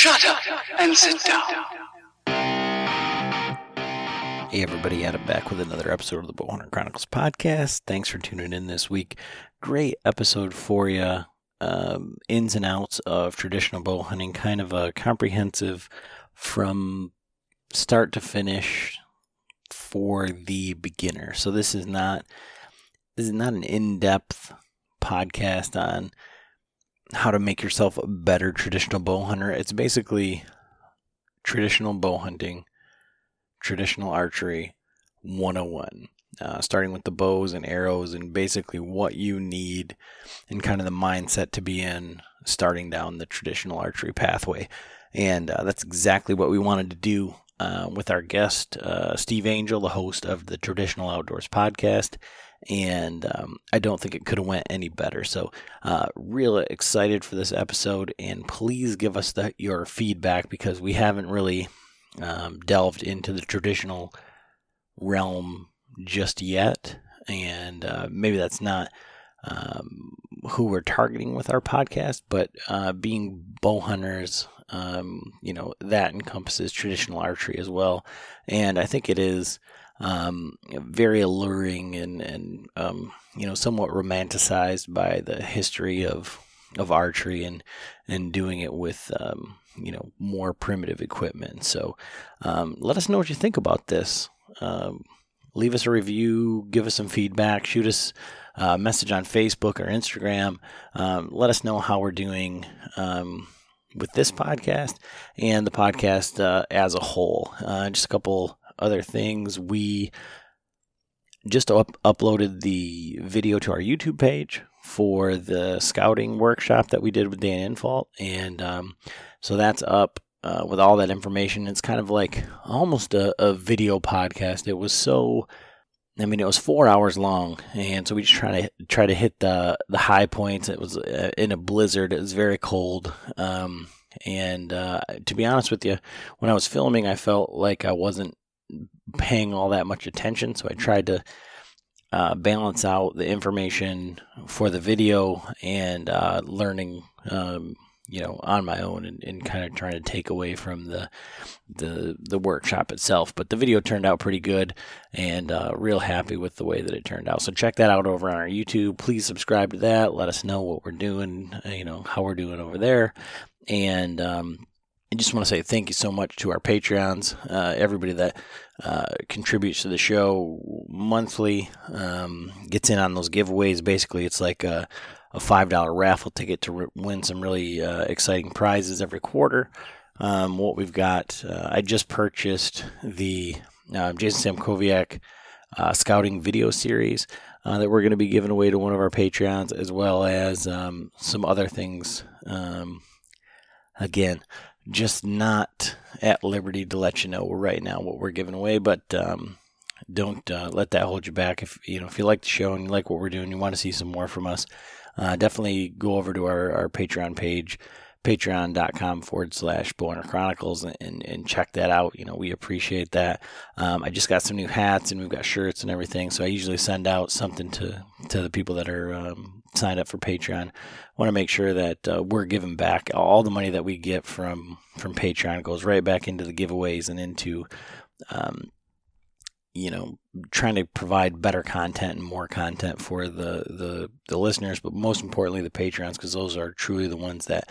Shut up and sit down. Hey everybody, Adam back with another episode of the Bowhunter Chronicles Podcast. Thanks for tuning in this week. Great episode for you. Ins and outs of traditional bow hunting, kind of a comprehensive from start to finish for the beginner. So this is not an in-depth podcast on how to make yourself a better traditional bow hunter. It's basically traditional bow hunting, traditional archery 101, starting with the bows and arrows and basically what you need and kind of the mindset to be in starting down the traditional archery pathway. And that's exactly what we wanted to do with our guest, Steve Angell, the host of the Traditional Outdoors podcast. And I don't think it could have went any better. So really excited for this episode, and please give us your feedback, because we haven't really delved into the traditional realm just yet. And maybe that's not who we're targeting with our podcast, but being bow hunters, that encompasses traditional archery as well. And I think it is very alluring and somewhat romanticized by the history of archery and doing it with, more primitive equipment. So, let us know what you think about this. Leave us a review, give us some feedback, shoot us a message on Facebook or Instagram. Let us know how we're doing, with this podcast and the podcast, as a whole. Just a couple other things. We just uploaded the video to our YouTube page for the scouting workshop that we did with Dan Infault, and so that's up with all that information. It's kind of like almost a video podcast. It was it was 4 hours long, and so we just try to hit the high points. It was in a blizzard. It was very cold. And to be honest with you, when I was filming, I felt like I wasn't paying all that much attention, so I tried to balance out the information for the video and learning on my own, and kind of trying to take away from the workshop itself. But the video turned out pretty good, and real happy with the way that it turned out. So check that out over on our YouTube. Please subscribe to that. Let us know what we're doing, how we're doing over there. And I just want to say thank you so much to our Patreons, everybody that contributes to the show monthly, gets in on those giveaways. Basically, it's like a $5 raffle ticket to win some really exciting prizes every quarter. What we've got, I just purchased the Jason Samkowiak Scouting video series that we're going to be giving away to one of our Patreons, as well as some other things. Again, just not at liberty to let you know right now what we're giving away, but don't let that hold you back. If you like the show and you like what we're doing, you want to see some more from us, definitely go over to our Patreon page, patreon.com/Bowhunter Chronicles, and check that out. We appreciate that. I just got some new hats, and we've got shirts and everything. So I usually send out something to the people that are signed up for Patreon. I want to make sure that we're giving back. All the money that we get from Patreon goes right back into the giveaways and into trying to provide better content and more content for the listeners, but most importantly the Patreons, because those are truly the ones that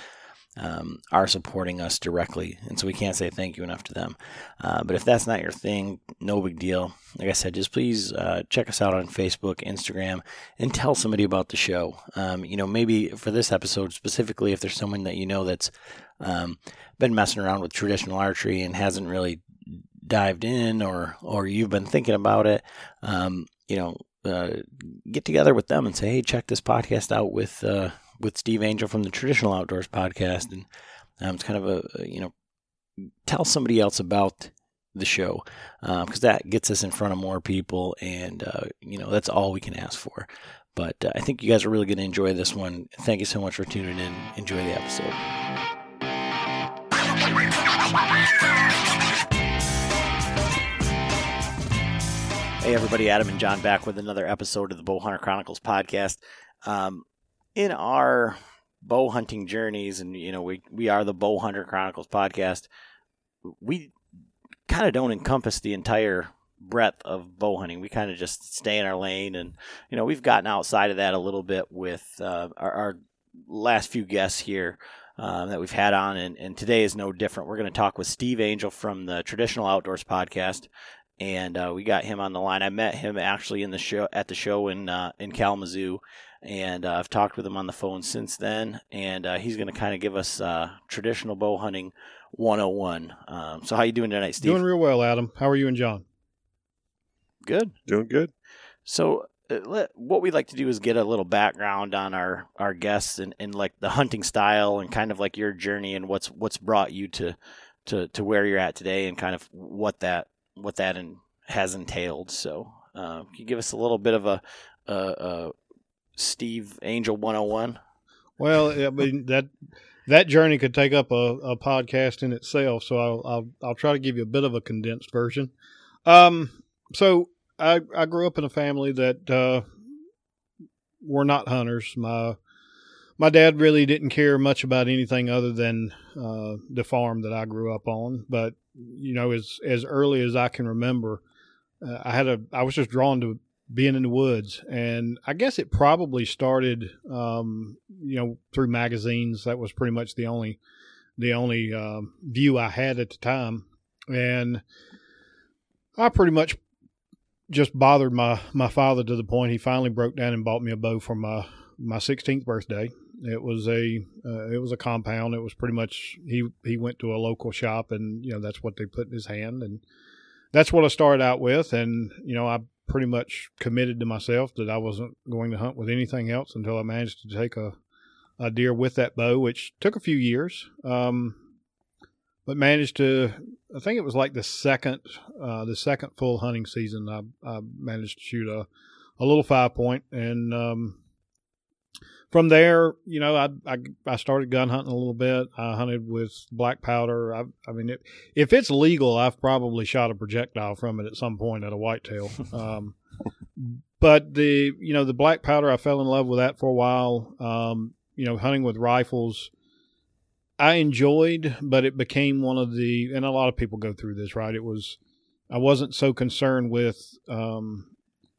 are supporting us directly, and so we can't say thank you enough to them. But if that's not your thing, no big deal. Like I said, just please check us out on Facebook, Instagram, and tell somebody about the show. Maybe for this episode specifically, if there's someone that that's been messing around with traditional archery and hasn't really dived in, or you've been thinking about it, get together with them and say, hey, check this podcast out with Steve Angell from the Traditional Outdoors podcast. And it's kind of tell somebody else about the show, because that gets us in front of more people, and that's all we can ask for. But I think you guys are really going to enjoy this one. Thank you so much for tuning in. Enjoy the episode. Hey everybody, Adam and John back with another episode of the Bowhunter Chronicles podcast. In our bow hunting journeys, and you know, we are the Bowhunter Chronicles podcast. We kind of don't encompass the entire breadth of bow hunting. We kind of just stay in our lane, and you know, we've gotten outside of that a little bit with our last few guests here that we've had on, and today is no different. We're going to talk with Steve Angell from the Traditional Outdoors podcast, and we got him on the line. I met him actually at the show in Kalamazoo, and I've talked with him on the phone since then, and he's going to kind of give us traditional bow hunting 101. So how you doing tonight, Steve? Doing real well, Adam. How are you and John? Good. Doing good. So what we like to do is get a little background on our guests and like the hunting style and kind of like your journey and what's brought you to where you're at today and kind of what that has entailed. So can you give us a little bit of a Steve Angell 101? Well, I mean, that journey could take up a podcast in itself, so I'll try to give you a bit of a condensed version. So I grew up in a family that were not hunters. My dad really didn't care much about anything other than the farm that I grew up on. But you know, as early as I can remember, I was just drawn to being in the woods, and I guess it probably started you know, through magazines. That was pretty much the only view I had at the time, and I pretty much just bothered my father to the point he finally broke down and bought me a bow for my 16th birthday. It was a compound. It was pretty much, he went to a local shop, and you know, that's what they put in his hand, and that's what I started out with. And you know, I pretty much committed to myself that I wasn't going to hunt with anything else until I managed to take a deer with that bow, which took a few years, but managed to. I think it was like the second full hunting season. I managed to shoot a little 5-point, and from there, you know, I started gun hunting a little bit. I hunted with black powder. I mean, if it's legal, I've probably shot a projectile from it at some point at a whitetail. But the black powder, I fell in love with that for a while. You know, hunting with rifles, I enjoyed, but it became one of the, and a lot of people go through this, right? It was, I wasn't so concerned with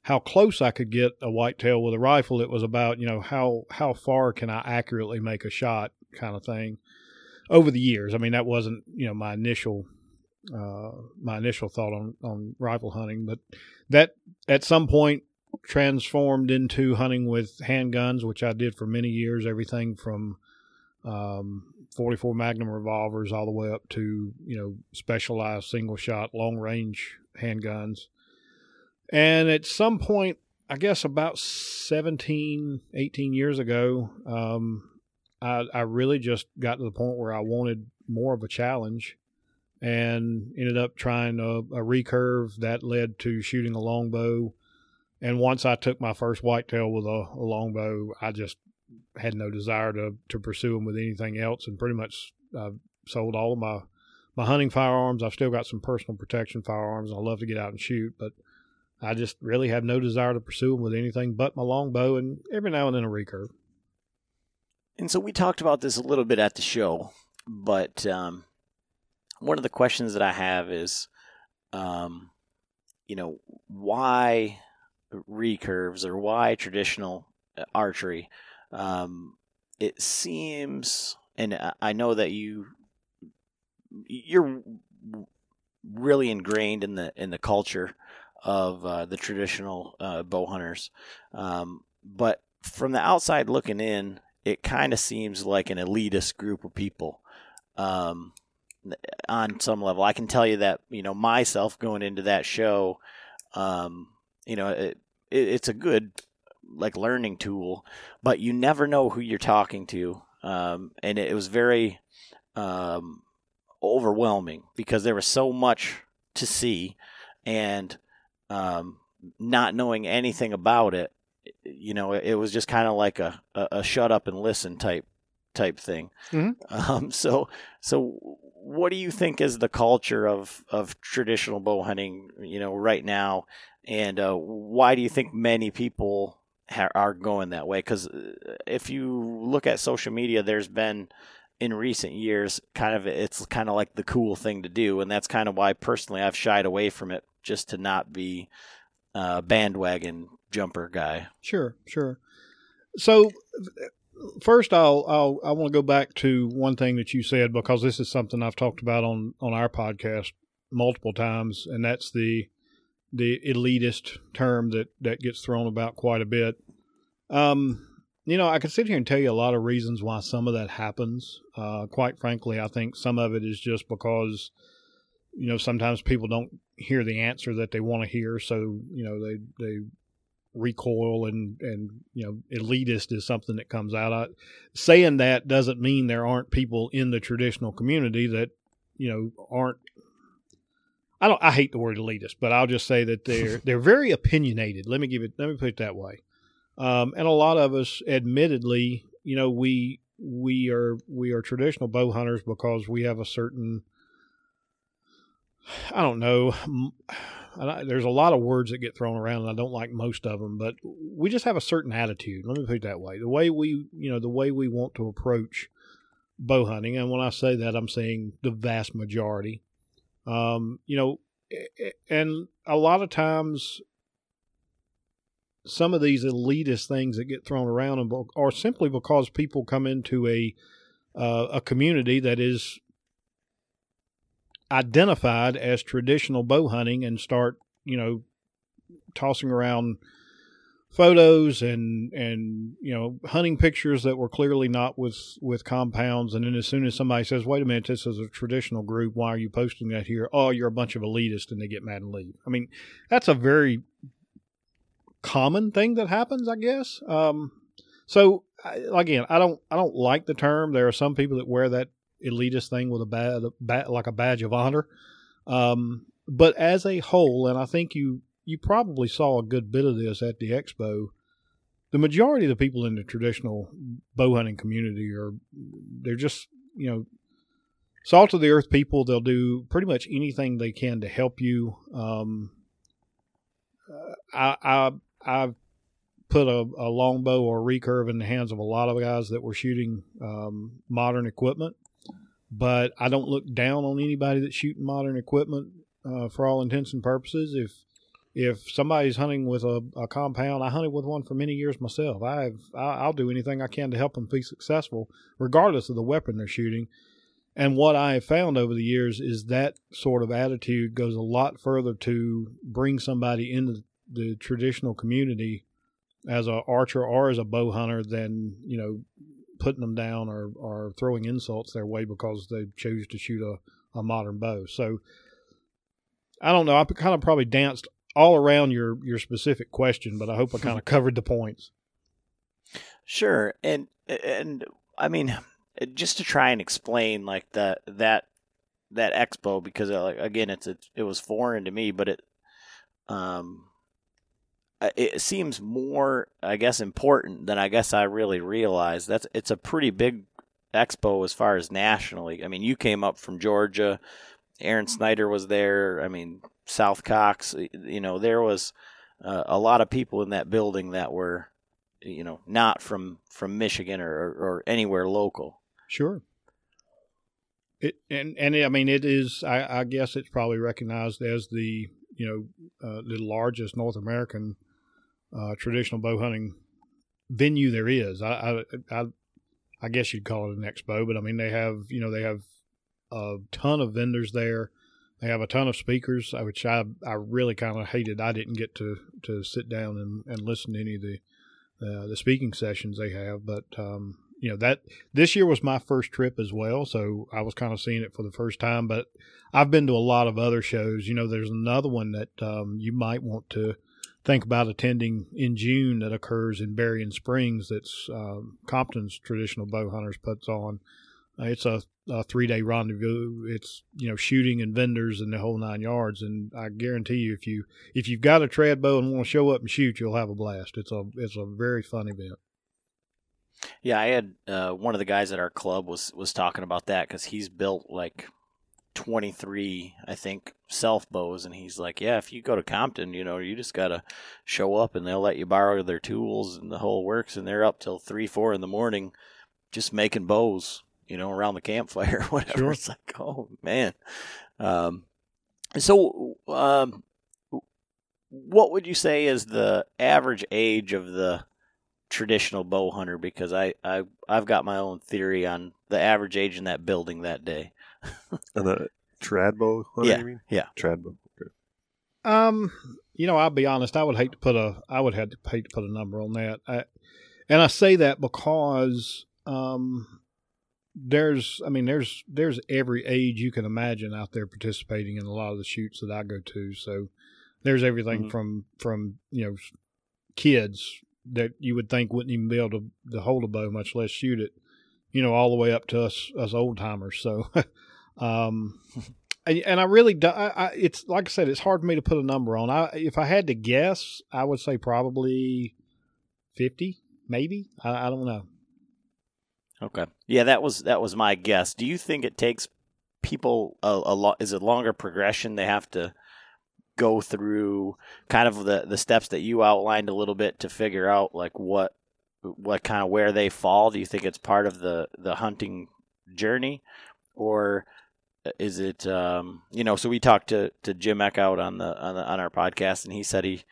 how close I could get a whitetail with a rifle. It was about, you know, how far can I accurately make a shot kind of thing over the years. I mean, that wasn't, you know, my initial thought on rifle hunting, but that at some point transformed into hunting with handguns, which I did for many years, everything from 44 Magnum revolvers all the way up to, you know, specialized single shot long range handguns. And at some point, I guess about 18 years ago, I really just got to the point where I wanted more of a challenge, and ended up trying a recurve that led to shooting a longbow. And once I took my first whitetail with a longbow, I just had no desire to pursue them with anything else, and pretty much I've sold all of my hunting firearms. I've still got some personal protection firearms. I love to get out and shoot, but I just really have no desire to pursue them with anything but my longbow, and every now and then a recurve. And so we talked about this a little bit at the show, but one of the questions that I have is, you know, why recurves or why traditional archery? It seems, and I know that you're really ingrained in the culture of the traditional bow hunters, but from the outside looking in, it kind of seems like an elitist group of people on some level. I can tell you that, you know, myself going into that show, you know, it's a good like learning tool, but you never know who you're talking to. And it was very overwhelming because there was so much to see, and not knowing anything about it, you know, it was just kind of like a shut up and listen type thing. Mm-hmm. So what do you think is the culture of traditional bow hunting, you know, right now? And why do you think many people are going that way, because if you look at social media, there's been in recent years it's kind of like the cool thing to do, and that's kind of why personally I've shied away from it, just to not be a bandwagon jumper guy. Sure. So first I want to go back to one thing that you said, because this is something I've talked about on our podcast multiple times, and that's the elitist term that gets thrown about quite a bit. I could sit here and tell you a lot of reasons why some of that happens. Quite frankly, I think some of it is just because, sometimes people don't hear the answer that they want to hear. So, they recoil and elitist is something that comes out. Saying that doesn't mean there aren't people in the traditional community that, aren't, I hate the word elitist, but I'll just say that they're very opinionated. Let me put it that way. And a lot of us, admittedly, we are traditional bow hunters because we have a certain, I don't know. There's a lot of words that get thrown around, and I don't like most of them, but we just have a certain attitude. Let me put it that way. The way we want to approach bow hunting. And when I say that, I'm saying the vast majority. And a lot of times some of these elitist things that get thrown around are simply because people come into a community that is identified as traditional bow hunting and start, tossing around photos and hunting pictures that were clearly not with compounds. And then as soon as somebody says, wait a minute, this is a traditional group, why are you posting that here? Oh, you're a bunch of elitists, and they get mad and leave. I mean, that's a very common thing that happens, I guess. So again, I don't like the term. There are some people that wear that elitist thing with a badge of honor. But as a whole, and I think you probably saw a good bit of this at the expo, the majority of the people in the traditional bow hunting community they're just, salt of the earth people. They'll do pretty much anything they can to help you. I've put a longbow or a recurve in the hands of a lot of guys that were shooting modern equipment, but I don't look down on anybody that's shooting modern equipment for all intents and purposes. If somebody's hunting with a compound, I hunted with one for many years myself. I'll do anything I can to help them be successful, regardless of the weapon they're shooting. And what I have found over the years is that sort of attitude goes a lot further to bring somebody into the traditional community as an archer or as a bow hunter than, putting them down or throwing insults their way because they chose to shoot a modern bow. So I don't know. I kind of probably danced all around your specific question, but I hope I kind of covered the points. Sure. And I mean, just to try and explain like that expo, because again, it was foreign to me, but it seems more, I guess, important than I guess I really realized. It's a pretty big expo as far as nationally. I mean, you came up from Georgia, Aaron Snyder was there. I mean, South Cox, there was a lot of people in that building that were, not from Michigan or anywhere local. Sure. I guess it's probably recognized as the, the largest North American traditional bow hunting venue there is. I guess you'd call it an expo, but I mean, they have a ton of vendors there. They have a ton of speakers, which I really kind of hated. I didn't get to sit down and listen to any of the speaking sessions they have. But, that this year was my first trip as well. So I was kind of seeing it for the first time, but I've been to a lot of other shows. There's another one that you might want to think about attending in June that occurs in Berrien Springs. That's Compton's Traditional Bow Hunters puts on. It's a 3-day rendezvous. It's, shooting and vendors and the whole 9 yards. And I guarantee you, if you've got a trad bow and want to show up and shoot, you'll have a blast. It's a very fun event. Yeah. I had, one of the guys at our club was talking about that, cause he's built like 23, I think, self bows, and he's like, yeah, if you go to Compton, you know, you just gotta show up and they'll let you borrow their tools and the whole works, and they're up till 3-4 in the morning just making bows, you know, around the campfire or whatever. Sure. It's like, oh man. So what would you say is the average age of the traditional bow hunter? Because I've got my own theory on the average age in that building that day. And the trad bow hunter, you mean? Yeah. Trad bow. Okay. You know, I'll be honest, I would hate to put a number on that. And I say that because there's every age you can imagine out there participating in a lot of the shoots that I go to. So there's everything mm-hmm. from you know, kids that you would think wouldn't even be able to hold a bow, much less shoot it, you know, all the way up to us old timers. So, and I really do. It's like I said, it's hard for me to put a number on. If I had to guess, I would say probably 50, maybe. I don't know. Okay. Yeah, that was my guess. Do you think it takes people a lot? Is it longer progression they have to go through, kind of the steps that you outlined a little bit, to figure out like what kind of where they fall? Do you think it's part of the hunting journey, or is it you know? So we talked to Jim Eck out on our podcast, and he said he,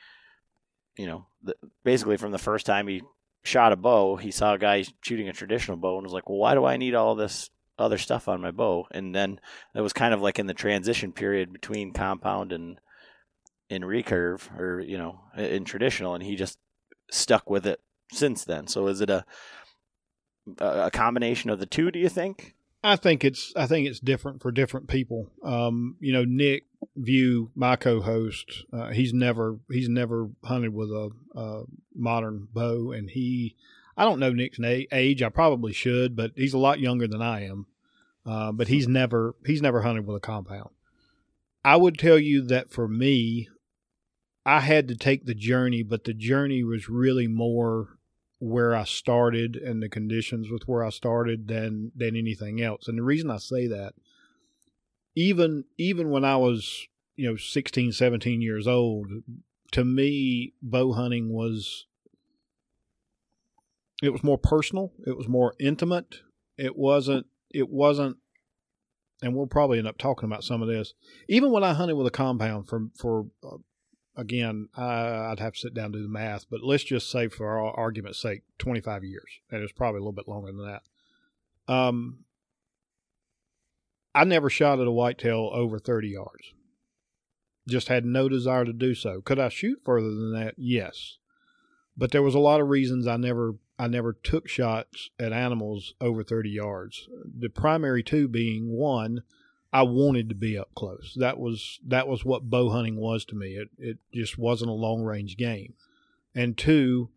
you know, basically from the first time he shot a bow, he saw a guy shooting a traditional bow and was like, well, why do I need all this other stuff on my bow? And then it was kind of like in the transition period between compound and in recurve, or, you know, in traditional, and he just stuck with it since then. So is it a combination of the two, do you think? I think it's different for different people. You know, Nick Vue, my co-host, he's never hunted with a modern bow, and I don't know Nick's age. I probably should, but he's a lot younger than I am. But he's never hunted with a compound. I would tell you that for me, I had to take the journey, but the journey was really more where I started and the conditions with where I started than anything else. And the reason I say that, even when I was, you know, 16, 17 years old, to me, bow hunting was more personal. It was more intimate. It wasn't. And we'll probably end up talking about some of this. Even when I hunted with a compound for again, I'd have to sit down and do the math, but let's just say for our argument's sake, 25 years. And it's probably a little bit longer than that. I never shot at a whitetail over 30 yards. Just had no desire to do so. Could I shoot further than that? Yes. But there was a lot of reasons I never took shots at animals over 30 yards. The primary two being, one, I wanted to be up close. That was what bow hunting was to me. It just wasn't a long range game. And two,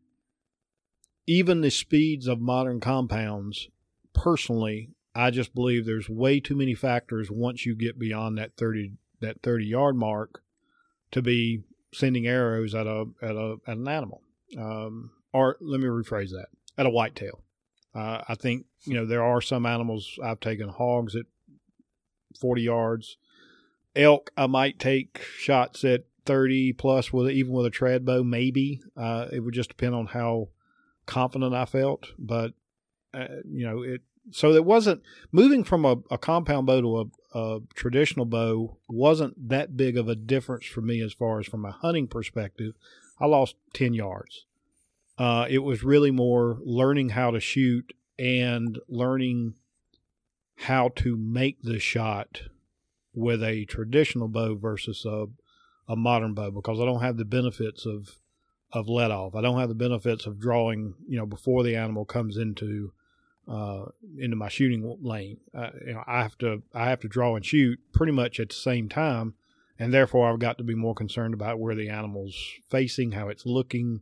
even the speeds of modern compounds, personally, I just believe there's way too many factors once you get beyond that 30 yard mark to be sending arrows at an animal. Or let me rephrase that, at a whitetail. I think, you know, there are some animals, I've taken hogs at 40 yards. Elk, I might take shots at 30 plus, even with a trad bow, maybe. It would just depend on how confident I felt. But, you know, so it wasn't, moving from a compound bow to a traditional bow wasn't that big of a difference for me as far as from a hunting perspective. I lost 10 yards. It was really more learning how to shoot and learning how to make the shot with a traditional bow versus a modern bow, because I don't have the benefits of let off. I don't have the benefits of drawing, you know, before the animal comes into my shooting lane. You know, I have to draw and shoot pretty much at the same time, and therefore I've got to be more concerned about where the animal's facing, how it's looking,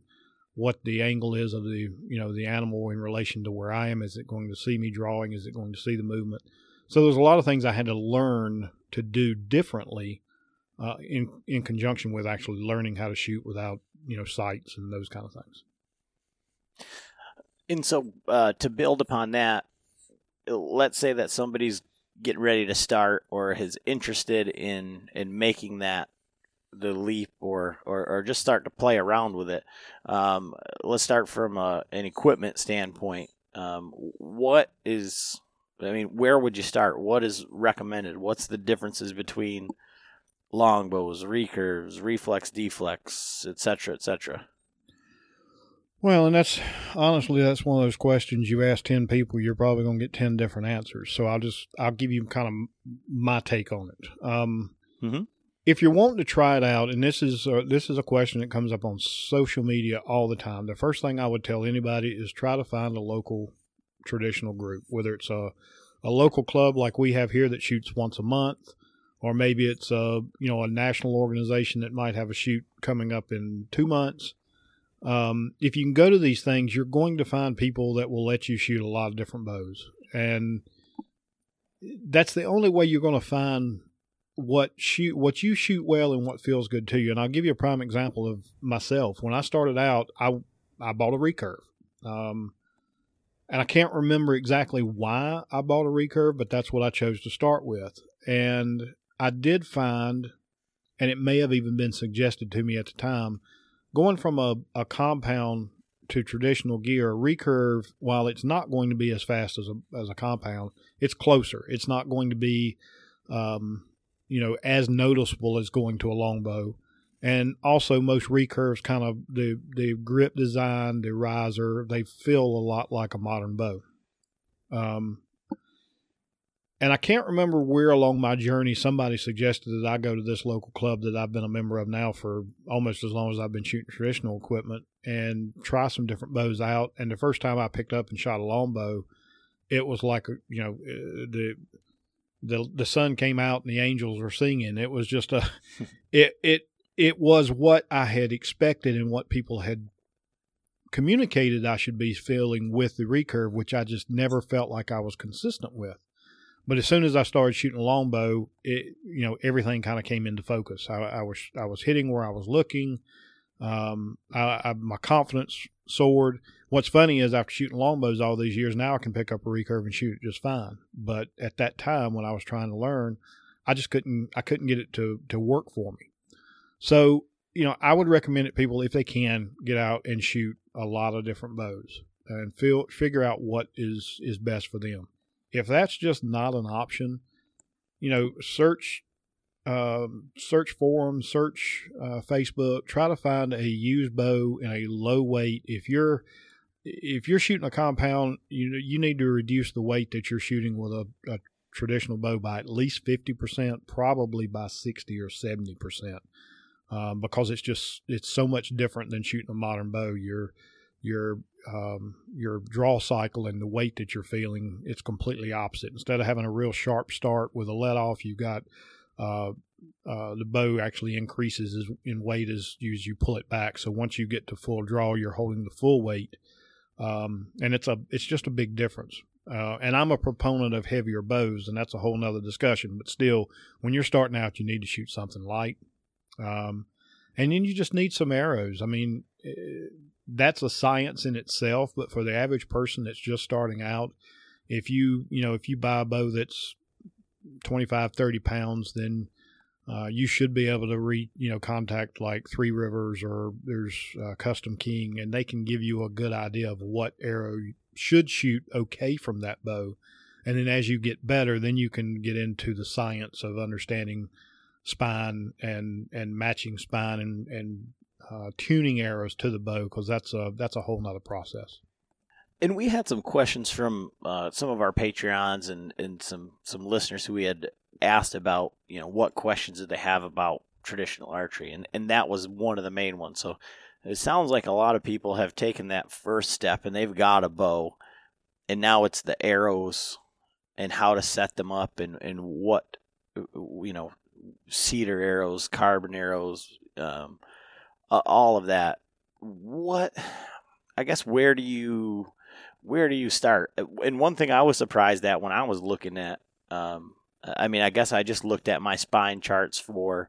what the angle is of the, you know, the animal in relation to where I am. Is it going to see me drawing? Is it going to see the movement? So there's a lot of things I had to learn to do differently in conjunction with actually learning how to shoot without, you know, sights and those kind of things. And so to build upon that, let's say that somebody's getting ready to start or is interested in making that the leap or just start to play around with it, let's start from an equipment standpoint. What is, I mean, where would you start? What is recommended? What's the differences between longbows, recurves, reflex, deflex, et cetera, et cetera? Well, and that's honestly, that's one of those questions you ask 10 people, you're probably going to get 10 different answers. So I'll give you kind of my take on it. Mm-hmm. If you're wanting to try it out, and this is a question that comes up on social media all the time, the first thing I would tell anybody is try to find a local traditional group, whether it's a local club like we have here that shoots once a month, or maybe it's a national organization that might have a shoot coming up in 2 months. If you can go to these things, you're going to find people that will let you shoot a lot of different bows. And that's the only way you're going to find what you shoot well and what feels good to you. And I'll give you a prime example of myself. When I started out, I bought a recurve. And I can't remember exactly why I bought a recurve, but that's what I chose to start with. And I did find, and it may have even been suggested to me at the time, going from a compound to traditional gear, a recurve, while it's not going to be as fast as a compound, it's closer. It's not going to be, as noticeable as going to a longbow. And also most recurves kind of, the grip design, the riser, they feel a lot like a modern bow. And I can't remember where along my journey somebody suggested that I go to this local club that I've been a member of now for almost as long as I've been shooting traditional equipment and try some different bows out. And the first time I picked up and shot a longbow, it was like, the sun came out and the angels were singing. It was just it was what I had expected and what people had communicated I should be feeling with the recurve, which I just never felt like I was consistent with. But as soon as I started shooting a longbow, everything kind of came into focus. I was hitting where I was looking. My confidence soared. What's funny is after shooting longbows all these years, now I can pick up a recurve and shoot it just fine. But at that time when I was trying to learn, I just couldn't get it to work for me. So, I would recommend that people, if they can, get out and shoot a lot of different bows and figure out what is best for them. If that's just not an option, search forums, search Facebook, try to find a used bow in a low weight. If you're shooting a compound, you need to reduce the weight that you're shooting with a traditional bow by at least 50%, probably by 60 or 70%, because it's so much different than shooting a modern bow. Your draw cycle and the weight that you're feeling, it's completely opposite. Instead of having a real sharp start with a let off, you've got the bow actually increases in weight as you pull it back. So once you get to full draw, you're holding the full weight, and it's just a big difference. And I'm a proponent of heavier bows, and that's a whole nother discussion. But still, when you're starting out, you need to shoot something light, and then you just need some arrows. I mean. That's a science in itself, but for the average person that's just starting out, if you buy a bow that's 25, 30 pounds, then you should be able to contact like Three Rivers, or there's Custom King, and they can give you a good idea of what arrow you should shoot okay from that bow. And then as you get better, then you can get into the science of understanding spine and matching spine and tuning arrows to the bow, because that's a whole nother process. And we had some questions from some of our Patreons and some listeners who we had asked about, what questions did they have about traditional archery, and that was one of the main ones. So it sounds like a lot of people have taken that first step and they've got a bow, and now it's the arrows and how to set them up and what, cedar arrows, carbon arrows, all of that. Where do you start? And one thing I was surprised at when I was looking at, I guess I just looked at my spine charts for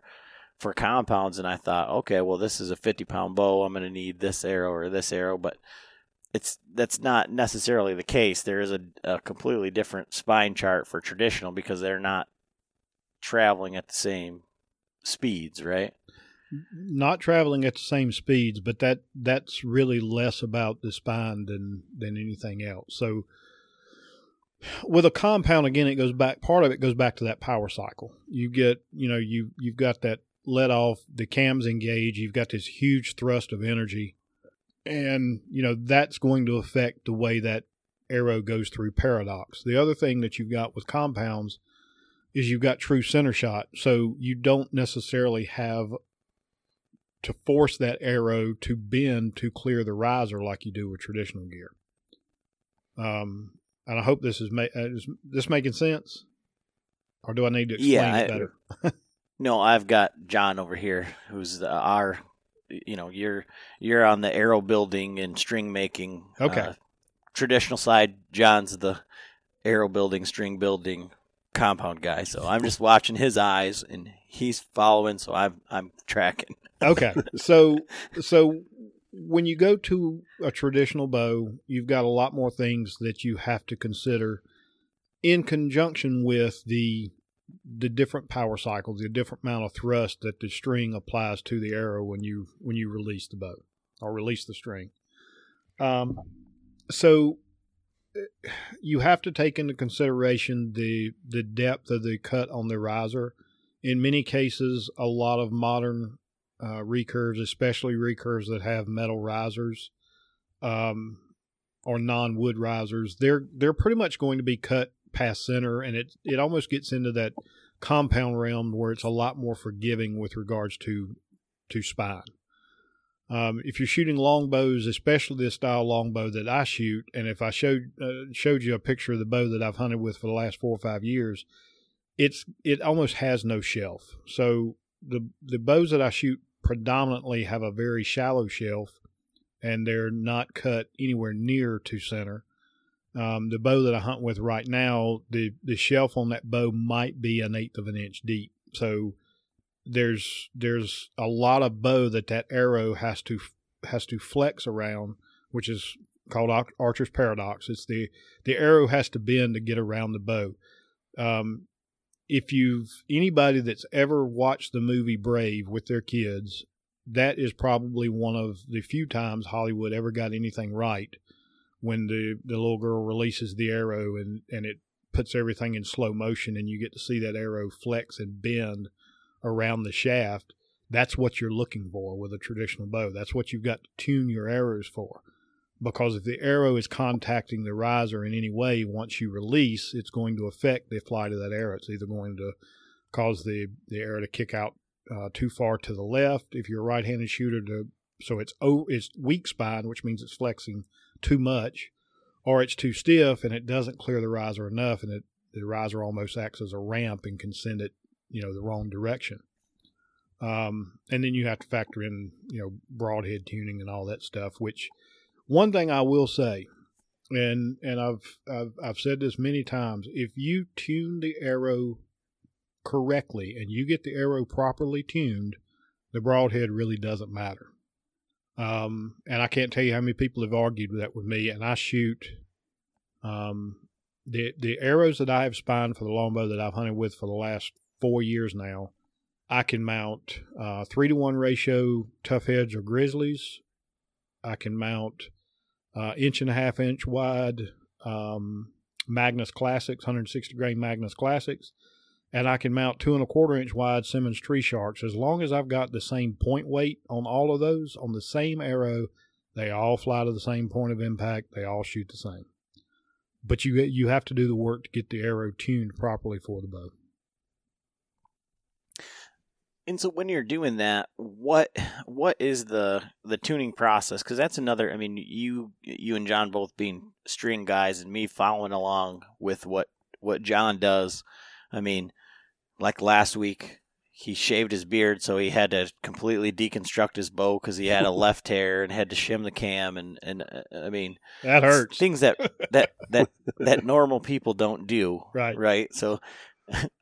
compounds, and I thought, okay, well, this is a 50-pound bow. I'm going to need this arrow or this arrow. But that's not necessarily the case. There is a completely different spine chart for traditional because they're not traveling at the same speeds, right? Not traveling at the same speeds, but that's really less about the spine than anything else. So with a compound, again, it goes back, part of it goes back to that power cycle. You get, you've got that let off, the cam's engaged, you've got this huge thrust of energy, and, that's going to affect the way that arrow goes through paradox. The other thing that you've got with compounds is you've got true center shot, so you don't necessarily have to force that arrow to bend to clear the riser like you do with traditional gear. And I hope this is this making sense, or do I need to explain it better? No, I've got John over here, who's our, you're on the arrow building and string making. Okay. Traditional side, John's the arrow building, string building, compound guy. So I'm just watching his eyes, and he's following. So I'm tracking. Okay. So when you go to a traditional bow, you've got a lot more things that you have to consider in conjunction with the different power cycles, the different amount of thrust that the string applies to the arrow when you release the bow or release the string. So you have to take into consideration the depth of the cut on the riser. In many cases, a lot of modern recurves, especially recurves that have metal risers or non-wood risers, they're pretty much going to be cut past center, and it almost gets into that compound realm where it's a lot more forgiving with regards to spine. If you're shooting longbows, especially this style longbow that I shoot, and if I showed you a picture of the bow that I've hunted with for the last 4 or 5 years, it almost has no shelf. So the bows that I shoot predominantly have a very shallow shelf, and they're not cut anywhere near to center. The bow that I hunt with right now, the shelf on that bow might be 1/8 of an inch deep. So there's a lot of bow that arrow has to flex around, which is called archer's paradox. It's the arrow has to bend to get around the bow. If anybody that's ever watched the movie Brave with their kids, that is probably one of the few times Hollywood ever got anything right. When the little girl releases the arrow and it puts everything in slow motion and you get to see that arrow flex and bend around the shaft, that's what you're looking for with a traditional bow. That's what you've got to tune your arrows for. Because if the arrow is contacting the riser in any way, once you release, it's going to affect the flight of that arrow. It's either going to cause the arrow to kick out too far to the left if you're a right-handed shooter, so it's weak spine, which means it's flexing too much, or it's too stiff and it doesn't clear the riser enough, and the riser almost acts as a ramp and can send it, the wrong direction. And then you have to factor in, broadhead tuning and all that stuff, which one thing I will say, and I've said this many times, if you tune the arrow correctly and you get the arrow properly tuned, the broadhead really doesn't matter. And I can't tell you how many people have argued that with me, and I shoot, the arrows that I have spined for the longbow that I've hunted with for the last 4 years now, I can mount, 3-to-1 ratio tough heads or grizzlies. I can mount, 1.5-inch wide, Magnus Classics, 160 grain Magnus Classics. And I can mount 2.25-inch wide Simmons tree sharks. As long as I've got the same point weight on all of those, on the same arrow, they all fly to the same point of impact. They all shoot the same. But you have to do the work to get the arrow tuned properly for the bow. And so when you're doing that, what is the tuning process? Because that's another, you and John both being string guys and me following along with what John does. Like last week, he shaved his beard, so he had to completely deconstruct his bow because he had a left hair and had to shim the cam. And that hurts. Things that normal people don't do. Right. So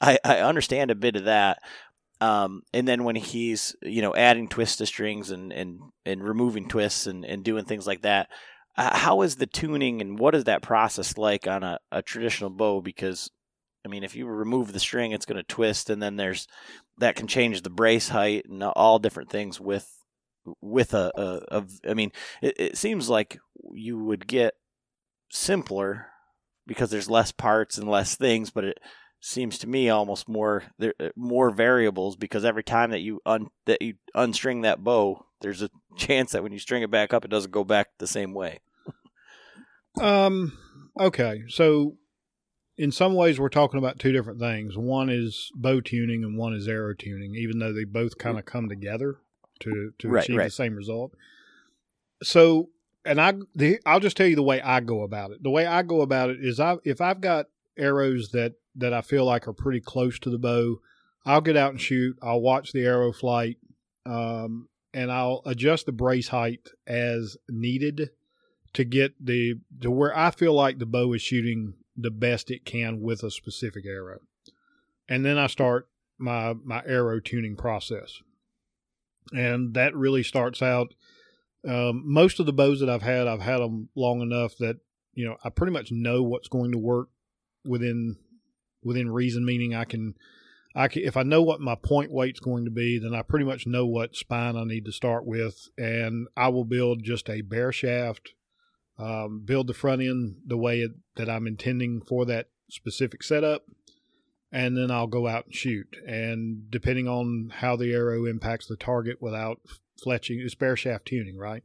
I understand a bit of that. And then when he's adding twists to strings and removing twists and doing things like that, How is the tuning and what is that process like on a traditional bow? Because, I mean, if you remove the string, it's going to twist, and then there's that can change the brace height and all different things with I mean, it seems like you would get simpler because there's less parts and less things, but it seems to me almost more variables, because every time that you unstring that bow, there's a chance that when you string it back up, it doesn't go back the same way. Okay. So in some ways we're talking about two different things. One is bow tuning and one is arrow tuning, even though they both kind of come together to achieve the same result. So, and I'll just tell you the way I go about it. The way I go about it is if I've got arrows that I feel like are pretty close to the bow, I'll get out and shoot. I'll watch the arrow flight. And I'll adjust the brace height as needed to get to where I feel like the bow is shooting the best it can with a specific arrow. And then I start my arrow tuning process. And that really starts out, most of the bows that I've had them long enough that, you know, I pretty much know what's going to work within reason, meaning I can, if I know what my point weight's going to be, then I pretty much know what spine I need to start with, and I will build just a bare shaft, build the front end the way that I'm intending for that specific setup, and then I'll go out and shoot. And depending on how the arrow impacts the target without fletching, it's bare shaft tuning, right?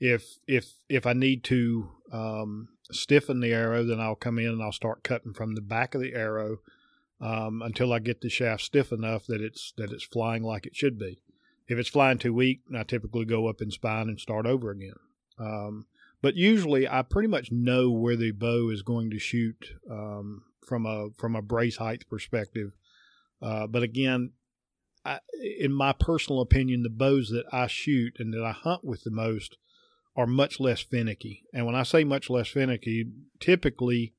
If I need to stiffen the arrow, then I'll come in and I'll start cutting from the back of the arrow until I get the shaft stiff enough that it's flying like it should be. If it's flying too weak, I typically go up in spine and start over again. But usually I pretty much know where the bow is going to shoot from a brace height perspective. But again, in my personal opinion, the bows that I shoot and that I hunt with the most are much less finicky. And when I say much less finicky, typically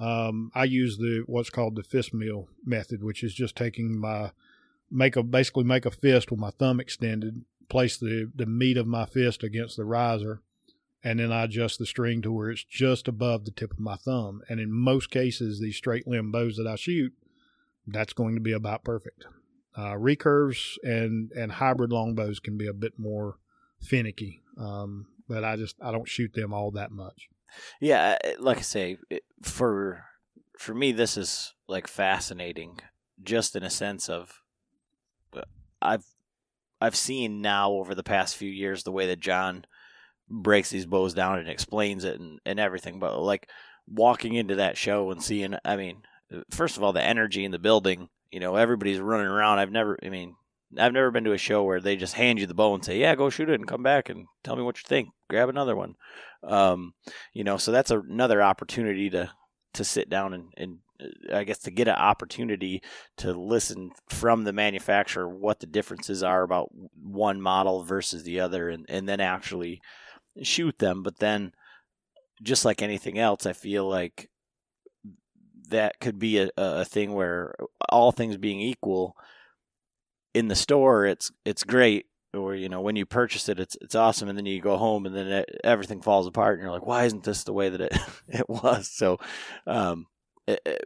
I use what's called the fist mill method, which is just taking basically make a fist with my thumb extended, place the meat of my fist against the riser, and then I adjust the string to where it's just above the tip of my thumb. And in most cases, these straight limb bows that I shoot, that's going to be about perfect. Recurves and hybrid longbows can be a bit more finicky, but I don't shoot them all that much. Yeah, like I say, for me, this is like fascinating, just in a sense of I've seen now over the past few years the way that John breaks these bows down and explains it and everything. But like walking into that show and seeing, I mean, first of all, the energy in the building, you know, everybody's running around. I've never been to a show where they just hand you the bow and say, yeah, go shoot it and come back and tell me what you think. Grab another one. You know, so that's another opportunity to sit down and I guess to get an opportunity to listen from the manufacturer what the differences are about one model versus the other and then actually shoot them. But then just like anything else, I feel like that could be a thing where all things being equal, in the store, it's great, or you know, when you purchase it, it's awesome, and then you go home, and then everything falls apart, and you're like, why isn't this the way that it was? So,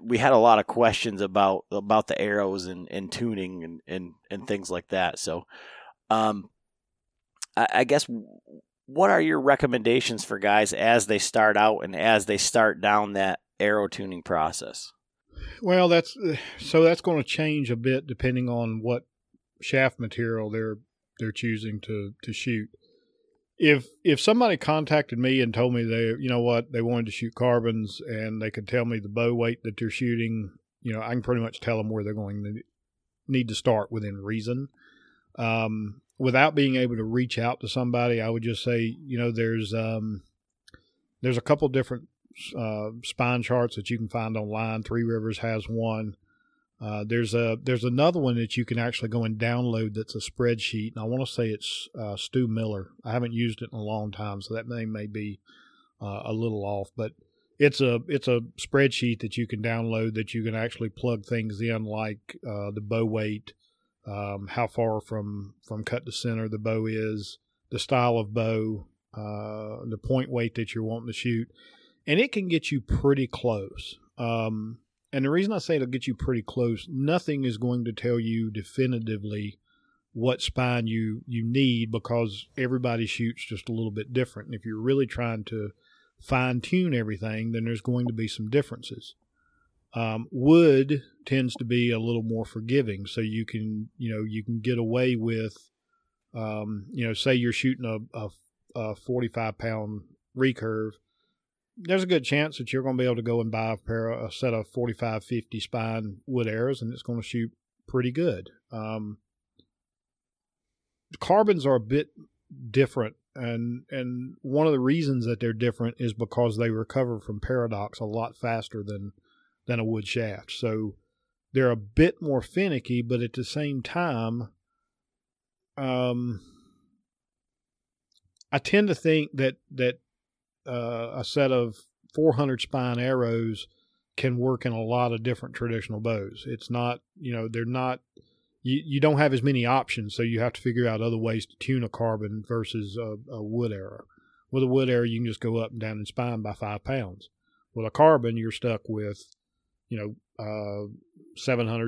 we had a lot of questions about the arrows and tuning and things like that. So, I guess, what are your recommendations for guys as they start out and as they start down that arrow tuning process? Well, that's going to change a bit depending on what shaft material they're choosing to shoot. If somebody contacted me and told me they wanted to shoot carbons and they could tell me the bow weight that they're shooting, you know, I can pretty much tell them where they're going to need to start within reason. Without being able to reach out to somebody, I would just say, you know, there's a couple different spine charts that you can find online. Three Rivers has one. There's another one that you can actually go and download that's a spreadsheet, and I want to say it's Stu Miller. I haven't used it in a long time, so that name may be a little off, but it's a spreadsheet that you can download that you can actually plug things in, like the bow weight, how far from cut to center the bow is, the style of bow, the point weight that you're wanting to shoot. And it can get you pretty close. And the reason I say it'll get you pretty close, nothing is going to tell you definitively what spine you need, because everybody shoots just a little bit different. And if you're really trying to fine-tune everything, then there's going to be some differences. Wood tends to be a little more forgiving, so you can get away with, say you're shooting a 45-pound recurve. There's a good chance that you're going to be able to go and buy a set of 45-50 spine wood arrows, and it's going to shoot pretty good. Carbons are a bit different, and one of the reasons that they're different is because they recover from paradox a lot faster than a wood shaft. So they're a bit more finicky, but at the same time, I tend to think that a set of 400 spine arrows can work in a lot of different traditional bows. It's not, they're not. You don't have as many options, so you have to figure out other ways to tune a carbon versus a wood arrow. With a wood arrow, you can just go up and down in spine by 5 pounds. With a carbon, you're stuck with, 700,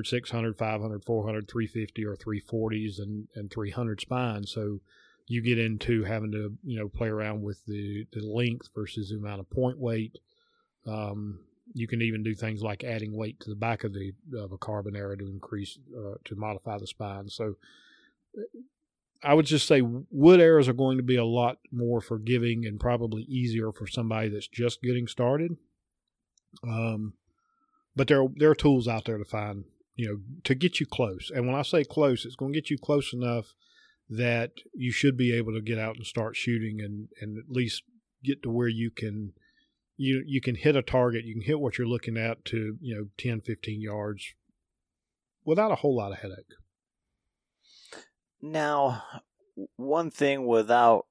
600, 500, 400, 350, or 340s and 300 spine. So you get into having to, play around with the length versus the amount of point weight. You can even do things like adding weight to the back of a carbon arrow to increase, to modify the spine. So I would just say wood arrows are going to be a lot more forgiving and probably easier for somebody that's just getting started. But there are tools out there to find, to get you close. And when I say close, it's going to get you close enough that you should be able to get out and start shooting and at least get to where you can. You can hit a target, you can hit what you're looking at to, 10, 15 yards without a whole lot of headache. Now, one thing without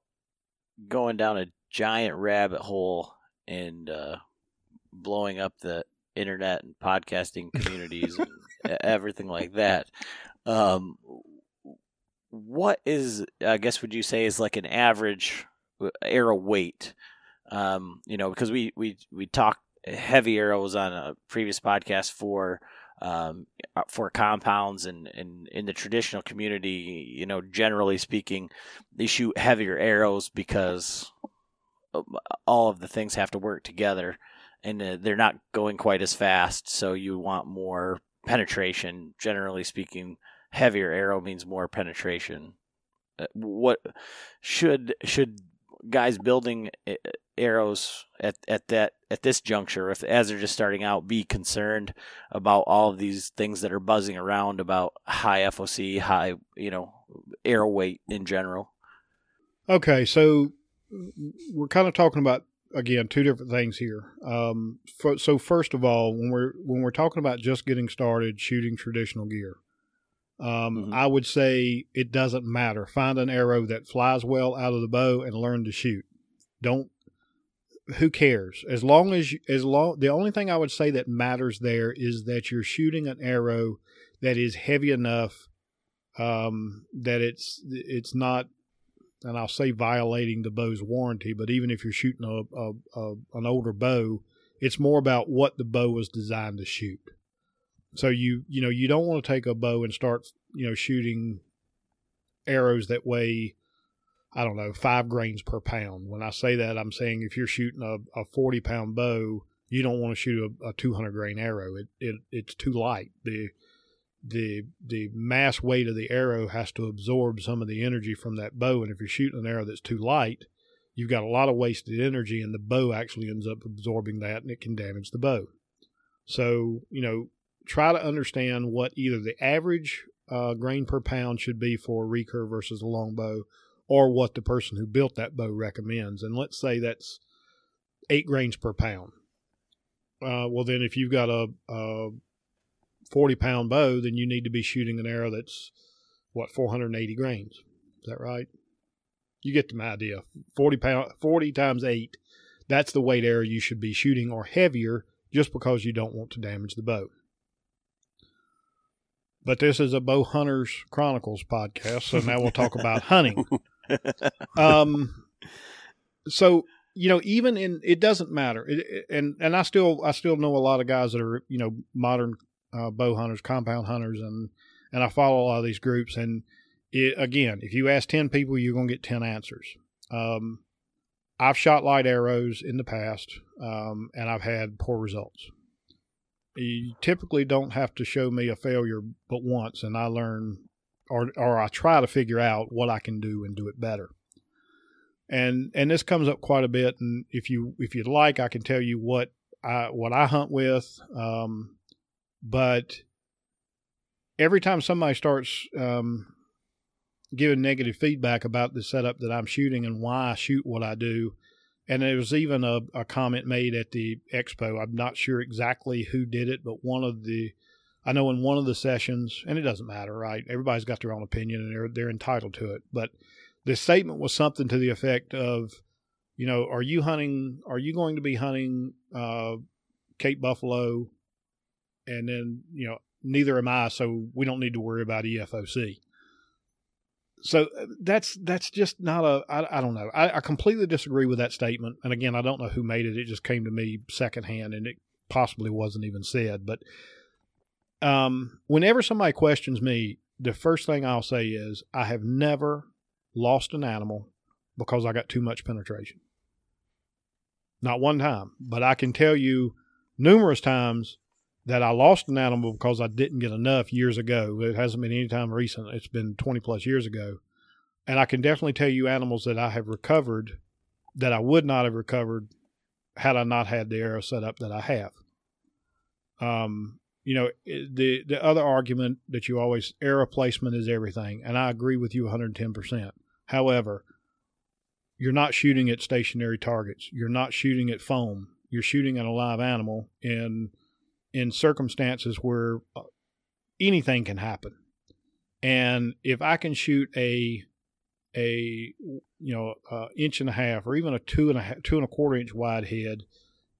going down a giant rabbit hole and blowing up the internet and podcasting communities and everything like that, what is, I guess, would you say is like an average arrow weight? Because we talked heavy arrows on a previous podcast for compounds and in the traditional community, generally speaking, they shoot heavier arrows because all of the things have to work together and they're not going quite as fast. So you want more penetration. Generally speaking, heavier arrow means more penetration. What should guys building arrows at this juncture, if as they're just starting out, be concerned about all of these things that are buzzing around about high FOC, high arrow weight in general? Okay, so we're kind of talking about again two different things here. So first of all, when we're talking about just getting started shooting traditional gear, mm-hmm. I would say it doesn't matter. Find an arrow that flies well out of the bow and learn to shoot. Who cares? As long as the only thing I would say that matters there is that you're shooting an arrow that is heavy enough, that it's not, and I'll say violating the bow's warranty, but even if you're shooting an older bow, it's more about what the bow was designed to shoot. So you don't want to take a bow and start, shooting arrows that weigh, 5 grains per pound. When I say that, I'm saying if you're shooting a 40-pound bow, you don't want to shoot a 200-grain arrow. It's too light. The mass weight of the arrow has to absorb some of the energy from that bow, and if you're shooting an arrow that's too light, you've got a lot of wasted energy, and the bow actually ends up absorbing that, and it can damage the bow. So, try to understand what either the average grain per pound should be for a recurve versus a longbow, or what the person who built that bow recommends. And let's say that's 8 grains per pound. Well, then if you've got a 40-pound bow, then you need to be shooting an arrow that's, 480 grains. Is that right? You get the idea. 40 times 8, that's the weight arrow you should be shooting, or heavier, just because you don't want to damage the bow. But this is a Bowhunter Chronicles podcast, so now we'll talk about hunting. So, you know, even in, it doesn't matter. And I still know a lot of guys that are, you know, modern bow hunters, compound hunters, and I follow a lot of these groups. And it, again, if you ask 10 people, you're going to get 10 answers. I've shot light arrows in the past, and I've had poor results. You typically don't have to show me a failure but once, and I learn, or I try to figure out what I can do and do it better. And this comes up quite a bit. And if you'd like, I can tell you what I hunt with. But every time somebody starts giving negative feedback about the setup that I'm shooting and why I shoot what I do. And there was even a comment made at the expo. I'm not sure exactly who did it, but I know in one of the sessions, and it doesn't matter, right? Everybody's got their own opinion and they're entitled to it. But the statement was something to the effect of, you know, are you going to be hunting Cape Buffalo? And then, you know, neither am I, so we don't need to worry about EFOC. So that's just not I don't know. I completely disagree with that statement. And again, I don't know who made it. It just came to me secondhand, and it possibly wasn't even said. But whenever somebody questions me, the first thing I'll say is I have never lost an animal because I got too much penetration. Not one time, but I can tell you numerous times that I lost an animal because I didn't get enough years ago. It hasn't been any time recent. It's been 20 plus years ago. And I can definitely tell you animals that I have recovered that I would not have recovered had I not had the arrow set up that I have. You know, the other argument that you always, arrow placement is everything. And I agree with you 110%. However, you're not shooting at stationary targets. You're not shooting at foam. You're shooting at a live animal in circumstances where anything can happen. And if I can shoot a inch and a half, or even a 2 1/4 inch wide head,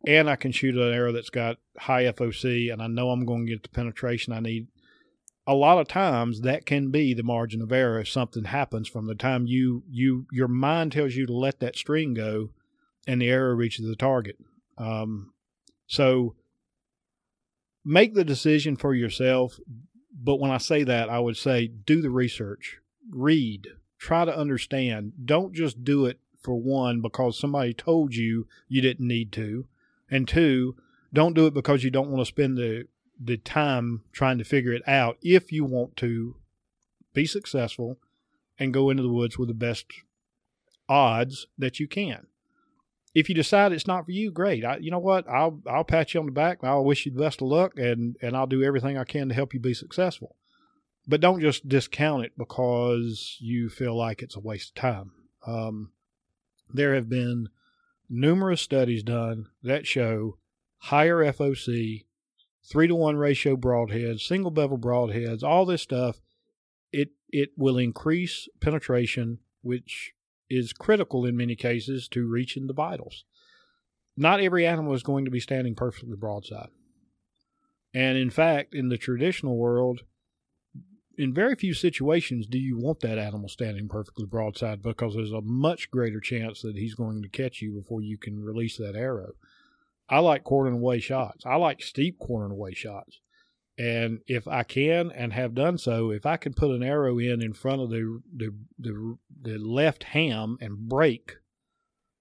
and I can shoot an arrow that's got high FOC, and I know I'm going to get the penetration I need, a lot of times that can be the margin of error if something happens from the time your mind tells you to let that string go and the arrow reaches the target. So make the decision for yourself. But when I say that, I would say do the research, read, try to understand. Don't just do it for one, because somebody told you you didn't need to. And two, don't do it because you don't want to spend the time trying to figure it out. If you want to be successful and go into the woods with the best odds that you can. If you decide it's not for you, great. You know what? I'll pat you on the back. I'll wish you the best of luck, and I'll do everything I can to help you be successful. But don't just discount it because you feel like it's a waste of time. There have been numerous studies done that show higher FOC, 3-to-1 ratio broadheads, single bevel broadheads, all this stuff. It will increase penetration, which is critical in many cases to reaching the vitals. Not every animal is going to be standing perfectly broadside. And in fact, in the traditional world, in very few situations do you want that animal standing perfectly broadside, because there's a much greater chance that he's going to catch you before you can release that arrow. I like cornering away shots. I like steep cornering away shots. And if I can, and have done so, if I can put an arrow in front of the left ham and break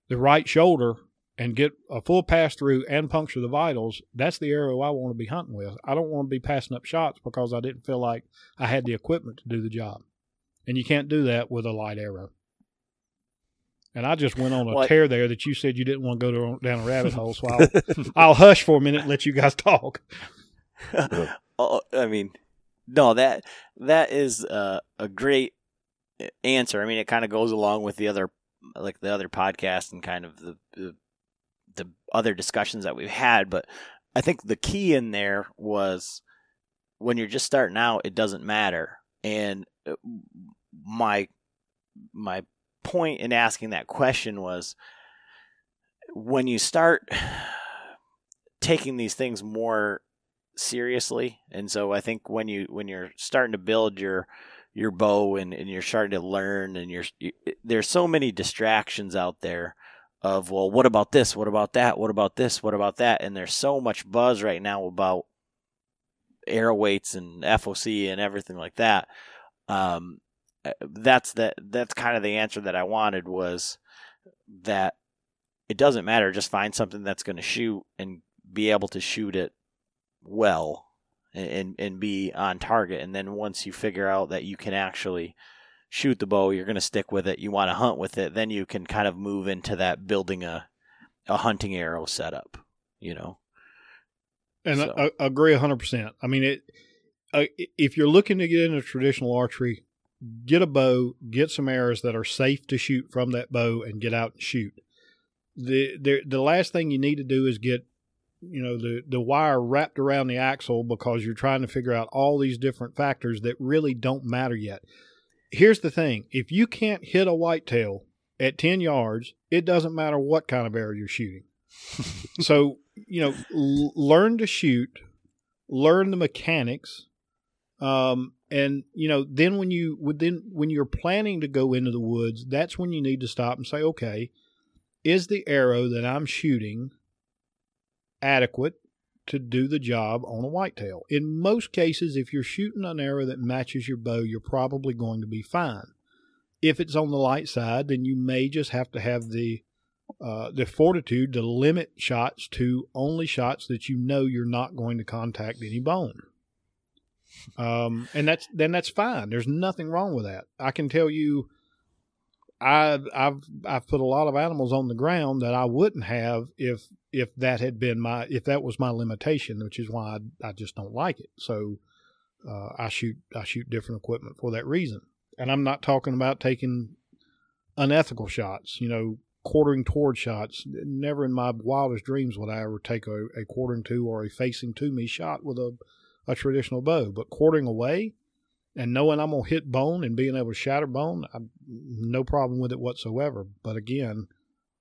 the right shoulder and get a full pass through and puncture the vitals, that's the arrow I want to be hunting with. I don't want to be passing up shots because I didn't feel like I had the equipment to do the job. And you can't do that with a light arrow. And I just went on a tear there that you said you didn't want to go down a rabbit hole. So I'll hush for a minute and let you guys talk. I mean, no, that is a great answer. I mean, it kind of goes along with the other podcast and kind of the other discussions that we've had. But I think the key in there was, when you're just starting out, it doesn't matter. And my point in asking that question was, when you start taking these things more seriously. And so I think when you're starting to build your bow and you're starting to learn, and there's so many distractions out there of, well, what about this? What about that? What about this? What about that? And there's so much buzz right now about air weights and FOC and everything like that. That's kind of the answer that I wanted, was that it doesn't matter. Just find something that's going to shoot and be able to shoot it well and be on target. And then once you figure out that you can actually shoot the bow, you're going to stick with it, you want to hunt with it, then you can kind of move into that building a hunting arrow setup, you know? And so. I agree 100%. I mean, if you're looking to get into traditional archery, get a bow, get some arrows that are safe to shoot from that bow, and get out and shoot. The last thing you need to do is get, you know, the wire wrapped around the axle, because you're trying to figure out all these different factors that really don't matter yet. Here's the thing. If you can't hit a whitetail at 10 yards, it doesn't matter what kind of arrow you're shooting. So, you know, learn to shoot, learn the mechanics. And you know, then when you're planning to go into the woods, that's when you need to stop and say, okay, is the arrow that I'm shooting adequate to do the job on a whitetail? In most cases, if you're shooting an arrow that matches your bow, you're probably going to be fine. If it's on the light side, then you may just have to have the fortitude to limit shots to only shots that you know you're not going to contact any bone. And that's fine. There's nothing wrong with that. I can tell you, I've put a lot of animals on the ground that I wouldn't have if that had been if that was my limitation, which is why I just don't like it. So, I shoot different equipment for that reason. And I'm not talking about taking unethical shots, you know, quartering toward shots. Never in my wildest dreams would I ever take a quartering to or a facing to me shot with a traditional bow, but quartering away and knowing I'm going to hit bone and being able to shatter bone, no problem with it whatsoever. But again,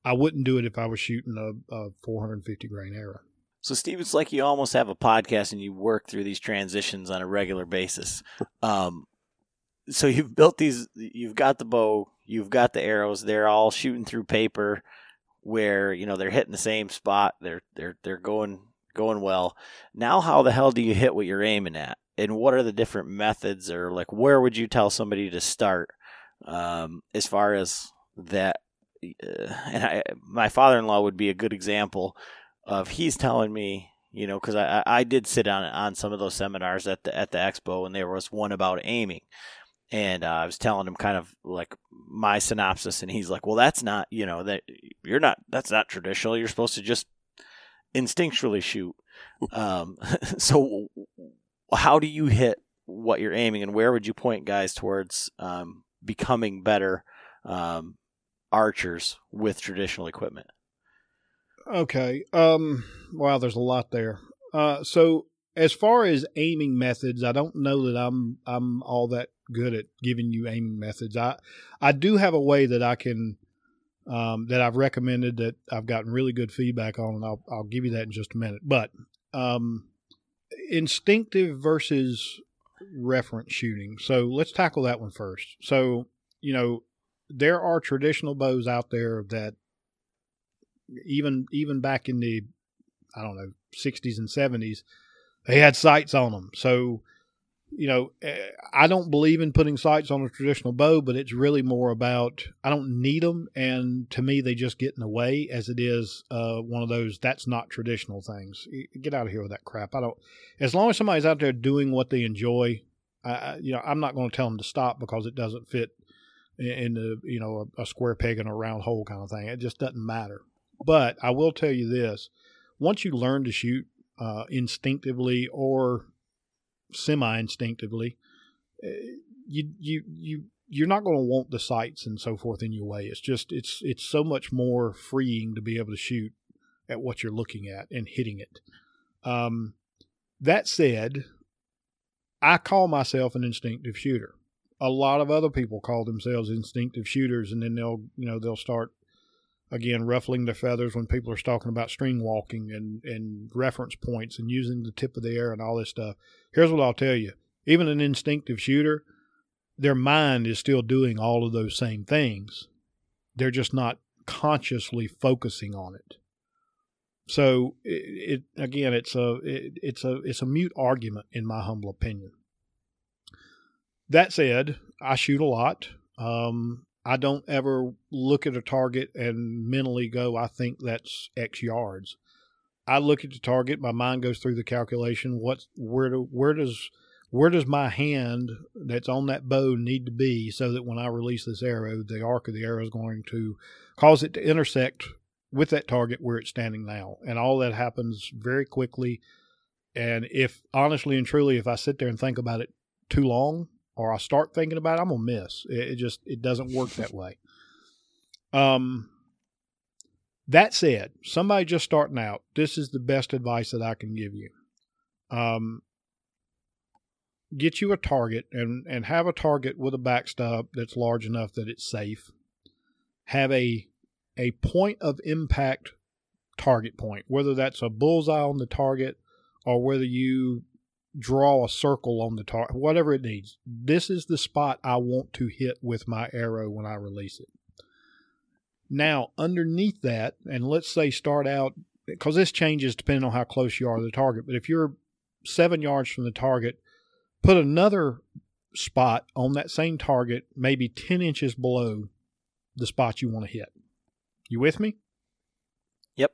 I wouldn't do it if I was shooting a 450 grain arrow. So Steve, it's like you almost have a podcast and you work through these transitions on a regular basis. So you've built these, you've got the bow, you've got the arrows, they're all shooting through paper where, you know, they're hitting the same spot. They're going well. Now, how the hell do you hit what you're aiming at? And what are the different methods, or like, where would you tell somebody to start? As far as that, and my father-in-law would be a good example of, he's telling me, you know, cause I did sit on some of those seminars at the expo, and there was one about aiming, and I was telling him kind of like my synopsis, and he's like, well, that's not, you know, that's not traditional. You're supposed to just instinctually shoot. So how do you hit what you're aiming, and where would you point guys towards becoming better archers with traditional equipment? Okay. Wow, there's a lot there. So as far as aiming methods, I don't know that I'm all that good at giving you aiming methods. I do have a way that I can that I've recommended that I've gotten really good feedback on, and I'll give you that in just a minute. But instinctive versus reference shooting. So let's tackle that one first. So, you know, there are traditional bows out there that even back in the, I don't know, 60s and 70s, they had sights on them. So, you know, I don't believe in putting sights on a traditional bow, but it's really more about, I don't need them. And to me, they just get in the way, as it is one of those, that's not traditional things. Get out of here with that crap. As long as somebody's out there doing what they enjoy, you know, I'm not going to tell them to stop because it doesn't fit in the, you know, a square peg in a round hole kind of thing. It just doesn't matter. But I will tell you this, once you learn to shoot instinctively or semi-instinctively, you're not going to want the sights and so forth in your way. It's just, it's so much more freeing to be able to shoot at what you're looking at and hitting it. That said, I call myself an instinctive shooter. A lot of other people call themselves instinctive shooters, and then they'll start again ruffling their feathers when people are talking about string walking and reference points and using the tip of the arrow and all this stuff. Here's what I'll tell you. Even an instinctive shooter, their mind is still doing all of those same things. They're just not consciously focusing on it. So it's a mute argument in my humble opinion. That said, I shoot a lot. I don't ever look at a target and mentally go, I think that's X yards. I look at the target. My mind goes through the calculation. Where does my hand that's on that bow need to be so that when I release this arrow, the arc of the arrow is going to cause it to intersect with that target where it's standing now. And all that happens very quickly. And if honestly and truly, if I sit there and think about it too long or I start thinking about it, I'm going to miss. It doesn't work that way. That said, somebody just starting out, this is the best advice that I can give you. Get you a target and have a target with a backstop that's large enough that it's safe. Have a point of impact target point, whether that's a bullseye on the target or whether you draw a circle on the target, whatever it needs. This is the spot I want to hit with my arrow when I release it. Now, underneath that, and let's say start out, because this changes depending on how close you are to the target, but if you're 7 yards from the target, put another spot on that same target, maybe 10 inches below the spot you want to hit. You with me? Yep.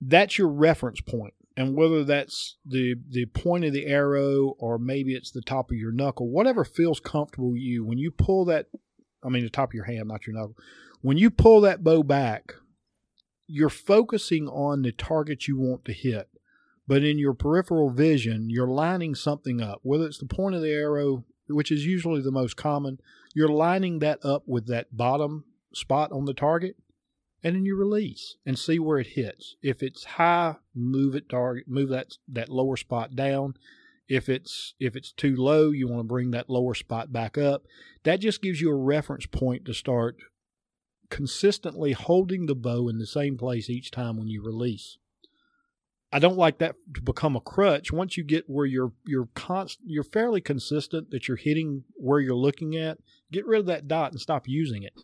That's your reference point. And whether that's the point of the arrow or maybe it's the top of your knuckle, whatever feels comfortable to you, when you pull that, I mean the top of your hand, not your knuckle, when you pull that bow back, you're focusing on the target you want to hit. But in your peripheral vision, you're lining something up, whether it's the point of the arrow, which is usually the most common, you're lining that up with that bottom spot on the target, and then you release and see where it hits. If it's high, move that lower spot down. If it's too low, you want to bring that lower spot back up. That just gives you a reference point to start consistently holding the bow in the same place each time when you release. I don't like that to become a crutch. Once you get where you're fairly consistent that you're hitting where you're looking at, get rid of that dot and stop using it.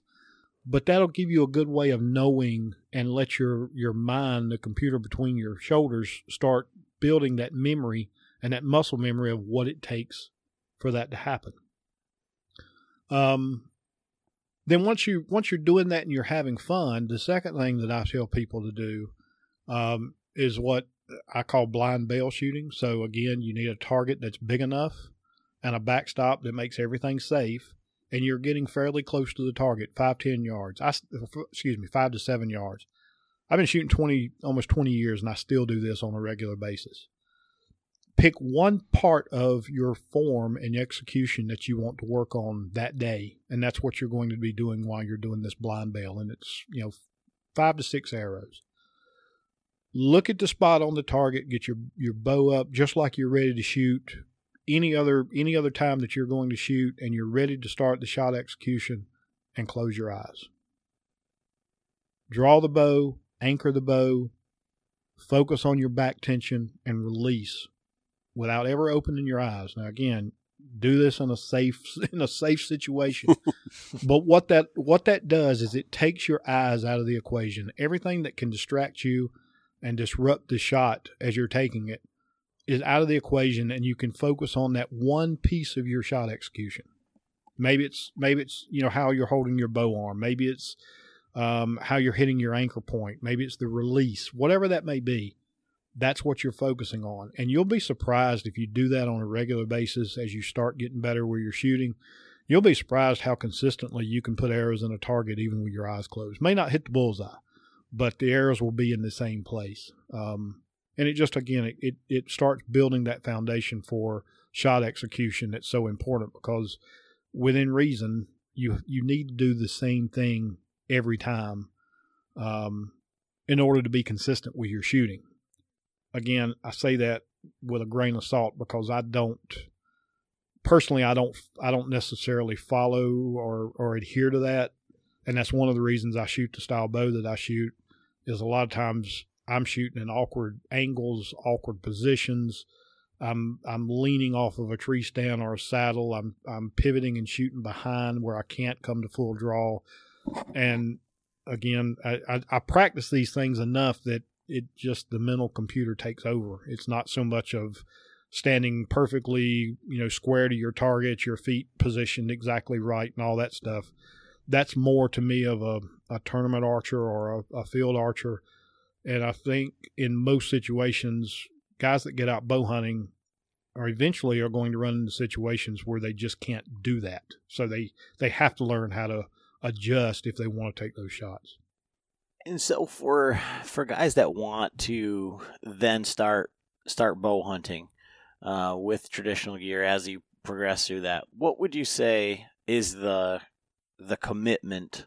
But that'll give you a good way of knowing and let your mind, the computer between your shoulders, start building that memory and that muscle memory of what it takes for that to happen. Then once you're doing that and you're having fun, the second thing that I tell people to do is what I call blind bell shooting. So again, you need a target that's big enough and a backstop that makes everything safe. And you're getting fairly close to the target, 5 to 10 yards. 5 to 7 yards. I've been shooting almost 20 years and I still do this on a regular basis. Pick one part of your form and execution that you want to work on that day. And that's what you're going to be doing while you're doing this blind bell. And it's, 5 to 6 arrows. Look at the spot on the target, get your bow up just like you're ready to shoot. Any other time that you're going to shoot and you're ready to start the shot execution, and close your eyes. Draw the bow, anchor the bow, focus on your back tension and release without ever opening your eyes. Now again, do this in a safe situation. But what that does is it takes your eyes out of the equation. Everything that can distract you and disrupt the shot as you're taking it is out of the equation, and you can focus on that one piece of your shot execution. Maybe it's how you're holding your bow arm. Maybe it's how you're hitting your anchor point. Maybe it's the release. Whatever that may be, that's what you're focusing on. And you'll be surprised if you do that on a regular basis as you start getting better where you're shooting. You'll be surprised how consistently you can put arrows in a target even with your eyes closed. May not hit the bullseye, but the arrows will be in the same place. And it just, again, it starts building that foundation for shot execution that's so important, because within reason, you need to do the same thing every time in order to be consistent with your shooting. Again, I say that with a grain of salt because I don't necessarily follow or adhere to that. And that's one of the reasons I shoot the style bow that I shoot, is a lot of times I'm shooting in awkward angles, awkward positions. I'm leaning off of a tree stand or a saddle. I'm pivoting and shooting behind where I can't come to full draw. And again, I practice these things enough that it just, the mental computer takes over. It's not so much of standing perfectly, you know, square to your target, your feet positioned exactly right and all that stuff. That's more to me of a tournament archer or a field archer. And I think in most situations, guys that get out bow hunting are eventually are going to run into situations where they just can't do that. So they have to learn how to adjust if they want to take those shots. And so for guys that want to then start bow hunting with traditional gear as you progress through that, what would you say is the commitment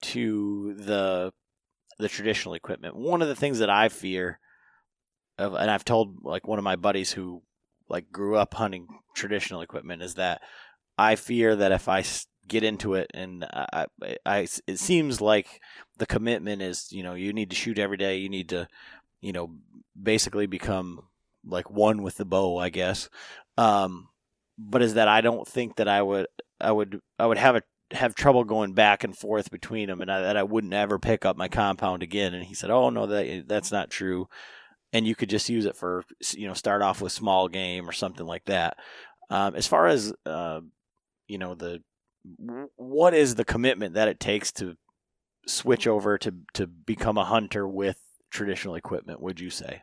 to the traditional equipment? One of the things that I fear of, and I've told like one of my buddies who like grew up hunting traditional equipment, is that I fear that if I get into it and I it seems like the commitment is, you know, you need to shoot every day, you need to, you know, basically become like one with the bow, I guess. But is that I don't think that I would have trouble going back and forth between them, and that I wouldn't ever pick up my compound again. And he said, oh no, that's not true. And you could just use it for, you know, start off with small game or something like that. As far as, you know, what is the commitment that it takes to switch over to become a hunter with traditional equipment, would you say?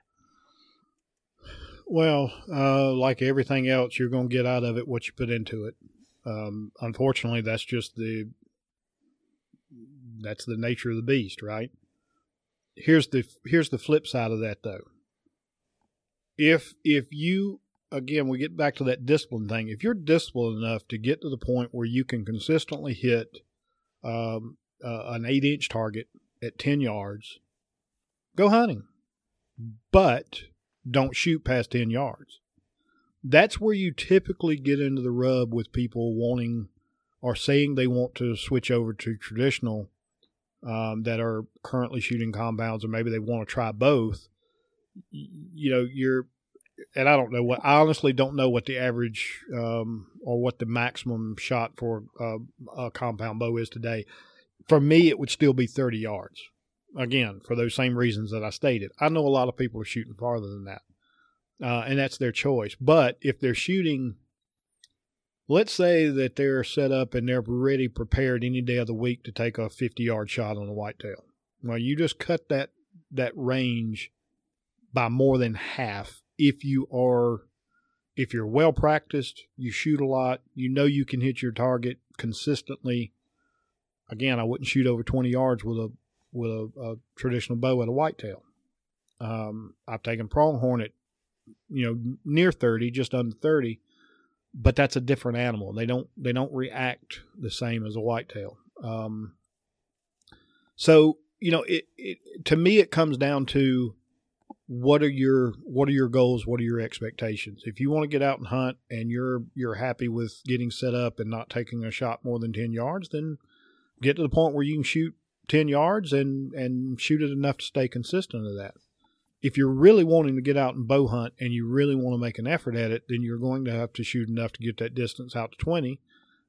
Well, like everything else, you're going to get out of it what you put into it. Unfortunately, that's just the nature of the beast, right? Here's the flip side of that though. If you, again, we get back to that discipline thing. If you're disciplined enough to get to the point where you can consistently hit an 8-inch target at 10 yards, go hunting, but don't shoot past 10 yards. That's where you typically get into the rub with people wanting or saying they want to switch over to traditional that are currently shooting compounds, or maybe they want to try both. You know, and I don't know I honestly don't know what the average or what the maximum shot for a compound bow is today. For me, it would still be 30 yards. Again, for those same reasons that I stated. I know a lot of people are shooting farther than that. And that's their choice. But if they're shooting, let's say that they're set up and they're ready, prepared any day of the week to take a 50-yard shot on a whitetail. Well, you just cut that range by more than half. If you're well practiced, you shoot a lot, you know you can hit your target consistently. Again, I wouldn't shoot over 20 yards with a traditional bow at a whitetail. I've taken pronghorn at, you know, near 30, just under 30, but that's a different animal. They don't react the same as a whitetail. So, you know, it to me it comes down to what are your goals, what are your expectations? If you want to get out and hunt and you're happy with getting set up and not taking a shot more than 10 yards, then get to the point where you can shoot 10 yards and shoot it enough to stay consistent of that. If you're really wanting to get out and bow hunt and you really want to make an effort at it, then you're going to have to shoot enough to get that distance out to 20,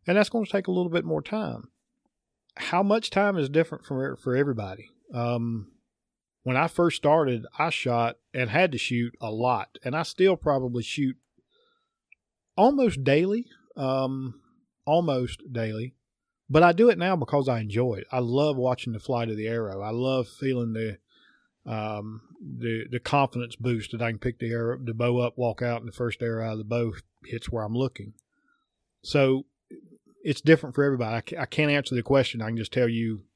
and that's going to take a little bit more time. How much time is different for everybody. When I first started, I shot and had to shoot a lot, and I still probably shoot almost daily, but I do it now because I enjoy it. I love watching the flight of the arrow. I love feeling the confidence boost that I can pick the arrow, the bow up, walk out, and the first arrow out of the bow hits where I'm looking. So it's different for everybody. I can't answer the question. I can just tell you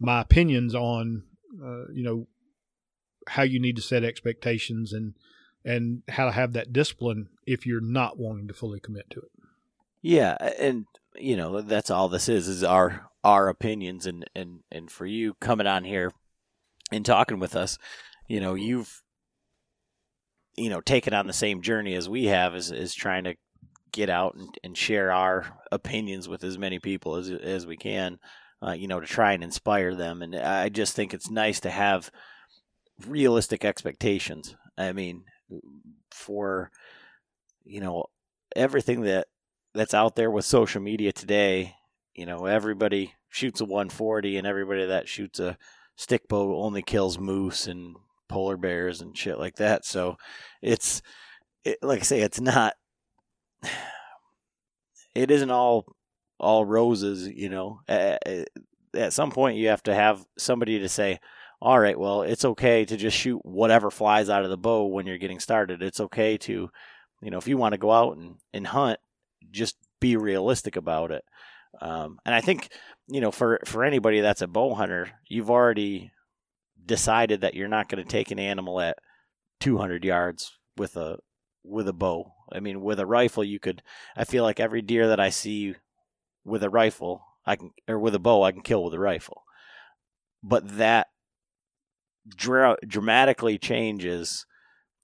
my opinions on, you know, how you need to set expectations and how to have that discipline if you're not wanting to fully commit to it. Yeah, and you know, that's all this is our opinions. And for you coming on here and talking with us, you know, you've, you know, taken on the same journey as we have, is trying to get out and share our opinions with as many people as we can, you know, to try and inspire them. And I just think it's nice to have realistic expectations. I mean, for, you know, everything that's out there with social media today, You know, everybody shoots a 140, and everybody that shoots a stick bow only kills moose and polar bears and shit like that. So it's like I say, it's not, it isn't all roses, you know. At some point you have to have somebody to say, all right, well, it's okay to just shoot whatever flies out of the bow when you're getting started. It's okay to, you know, if you want to go out and hunt, just be realistic about it. And I think, you know, for anybody that's a bow hunter, you've already decided that you're not going to take an animal at 200 yards with a bow. I mean, with a rifle, you could, I feel like every deer that I see with a rifle, with a bow, I can kill with a rifle. But that dramatically changes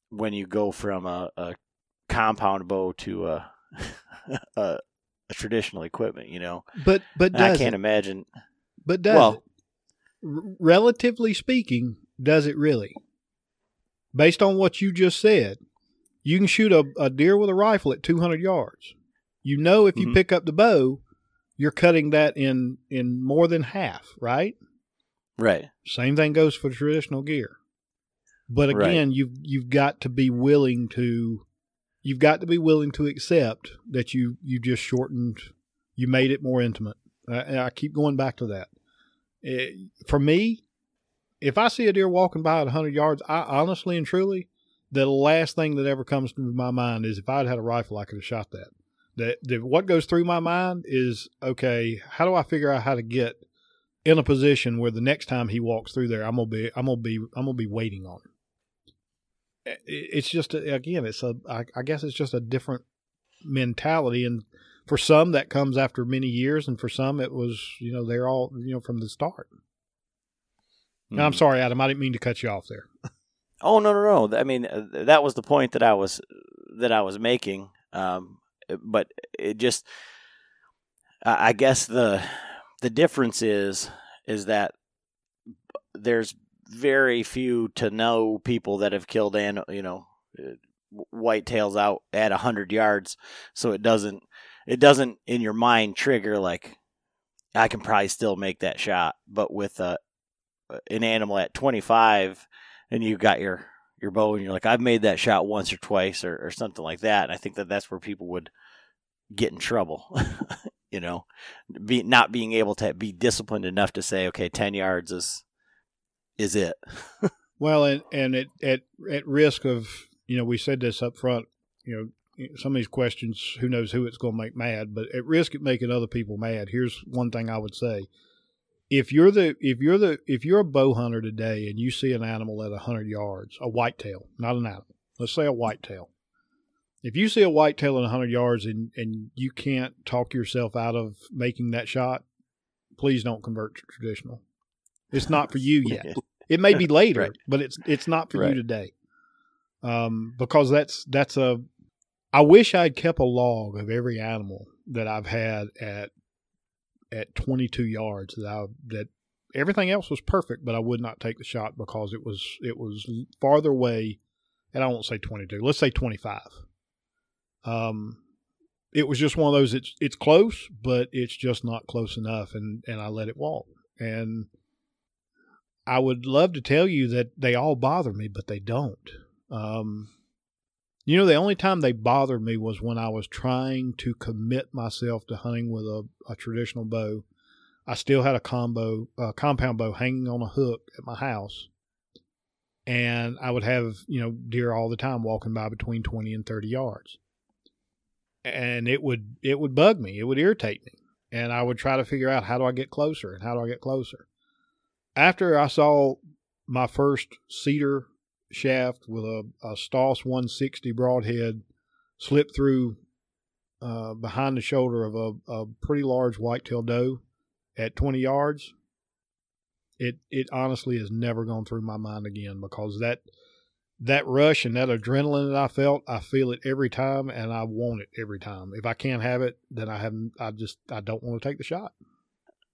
when you go from a compound bow to a traditional equipment, you know. But I can't imagine. But does well, relatively speaking, does it really? Based on what you just said, you can shoot a deer with a rifle at 200 yards. You know, if you mm-hmm. pick up the bow, you're cutting that in more than half, right? Right. Same thing goes for traditional gear. But again, right. you've got to be willing to accept that you just shortened, you made it more intimate. I keep going back to that. For me, if I see a deer walking by at 100 yards, I honestly and truly, the last thing that ever comes to my mind is if I'd had a rifle, I could have shot that. What goes through my mind is, okay, how do I figure out how to get in a position where the next time he walks through there, I'm gonna be waiting on him. It's just, again, I guess it's just a different mentality. And for some that comes after many years. And for some it was, you know, they're all, you know, from the start. Mm. Now, I'm sorry, Adam, I didn't mean to cut you off there. Oh, no. I mean, that was the point that I was making. But it just, I guess the difference is that there's very few to no people that have killed, you know, whitetails out at 100 yards, so it doesn't in your mind trigger like I can probably still make that shot. But with an animal at 25 and you got your bow and you're like, I've made that shot once or twice or something like that, and I think that's where people would get in trouble. You know, not being able to be disciplined enough to say, okay, 10 yards is it. Well, and it at risk of, you know, we said this up front, you know, some of these questions, who knows who it's going to make mad, but at risk of making other people mad, here's one thing I would say. If you're a bow hunter today and you see an animal at 100 yards, a whitetail, not an animal, let's say a whitetail. If you see a whitetail at 100 yards and you can't talk yourself out of making that shot, please don't convert to traditional. It's not for you yet. It may be later, right. But it's not for right. you today. Because that's a, I wish I'd kept a log of every animal that I've had at 22 yards that everything else was perfect, but I would not take the shot because it was farther away. And I won't say 22, let's say 25. It was just one of those, it's close, but it's just not close enough. And I let it walk. And I would love to tell you that they all bother me, but they don't. You know, the only time they bothered me was when I was trying to commit myself to hunting with a traditional bow. I still had a compound bow hanging on a hook at my house. And I would have, you know, deer all the time walking by between 20 and 30 yards. And it would bug me. It would irritate me. And I would try to figure out, how do I get closer? And how do I get closer? After I saw my first cedar shaft with a Stoss 160 broadhead slip through behind the shoulder of a pretty large whitetail doe at 20 yards, it honestly has never gone through my mind again, because that rush and that adrenaline that I felt, I feel it every time, and I want it every time. If I can't have it, then I don't want to take the shot.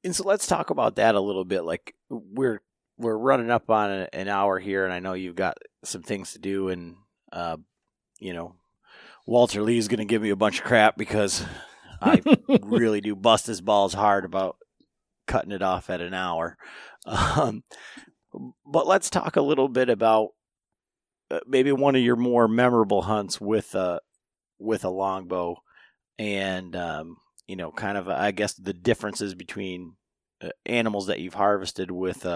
And so let's talk about that a little bit. Like we're running up on an hour here, and I know you've got some things to do, and you know, Walter Lee's going to give me a bunch of crap because I really do bust his balls hard about cutting it off at an hour. But let's talk a little bit about maybe one of your more memorable hunts with a longbow, and you know, kind of, I guess, the differences between animals that you've harvested with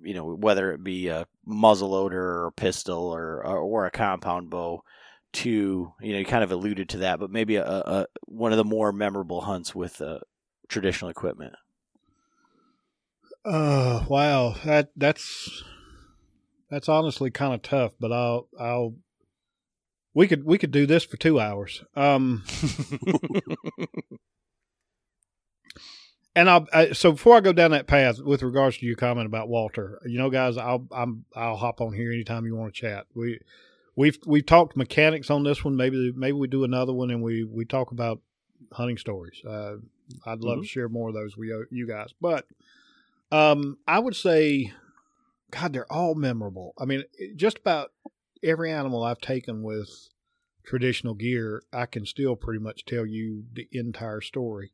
you know, whether it be a muzzleloader or a pistol or a compound bow. To, you know, you kind of alluded to that, but maybe a one of the more memorable hunts with traditional equipment. Wow, that's honestly kind of tough, but we could do this for 2 hours. And so before I go down that path with regards to your comment about Walter, you know, guys, I'll hop on here anytime you want to chat. We've talked mechanics on this one. Maybe we do another one and we talk about hunting stories. I'd love to share more of those with you guys, but I would say, God, they're all memorable. I mean, just about every animal I've taken with traditional gear, I can still pretty much tell you the entire story.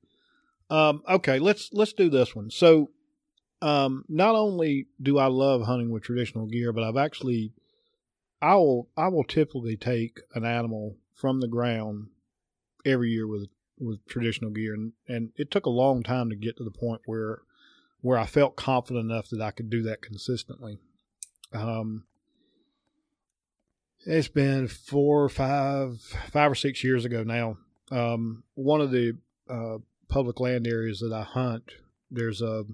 Okay, let's do this one. So, not only do I love hunting with traditional gear, but I've actually, I will typically take an animal from the ground every year with traditional gear. And it took a long time to get to the point where I felt confident enough that I could do that consistently. It's been 5 or 6 years ago now. One of the public land areas that I hunt, there's a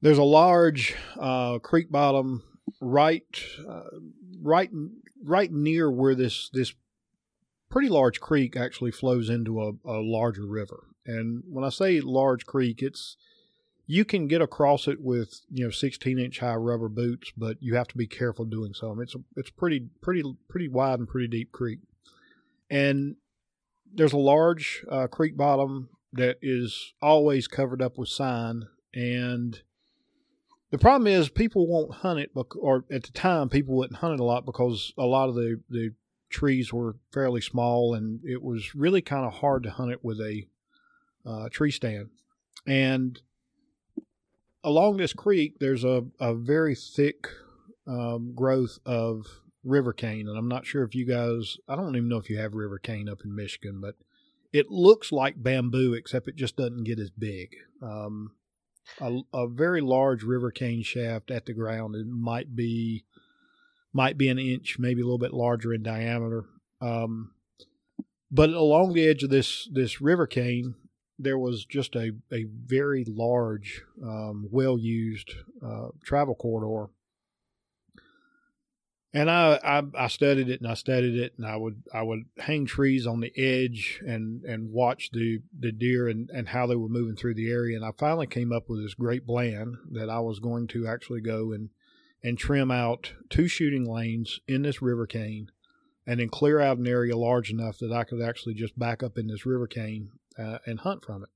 large creek bottom right near where this pretty large creek actually flows into a larger river. And when I say large creek, you can get across it with, you know, 16-inch high rubber boots, but you have to be careful doing so. It's pretty wide and pretty deep creek. And there's a large creek bottom that is always covered up with sign. And the problem is people won't hunt it, or at the time people wouldn't hunt it a lot because a lot of the trees were fairly small and it was really kind of hard to hunt it with a tree stand. And along this creek, there's a very thick growth of river cane. And I'm not sure if you guys, I don't even know if you have river cane up in Michigan, but it looks like bamboo, except it just doesn't get as big. A very large river cane shaft at the ground. It might be an inch, maybe a little bit larger in diameter. But along the edge of this river cane, there was just a very large, well-used travel corridor. And I studied it and I studied it, and I would hang trees on the edge and watch the deer and how they were moving through the area. And I finally came up with this great plan that I was going to actually go and trim out 2 shooting lanes in this river cane and then clear out an area large enough that I could actually just back up in this river cane and hunt from it.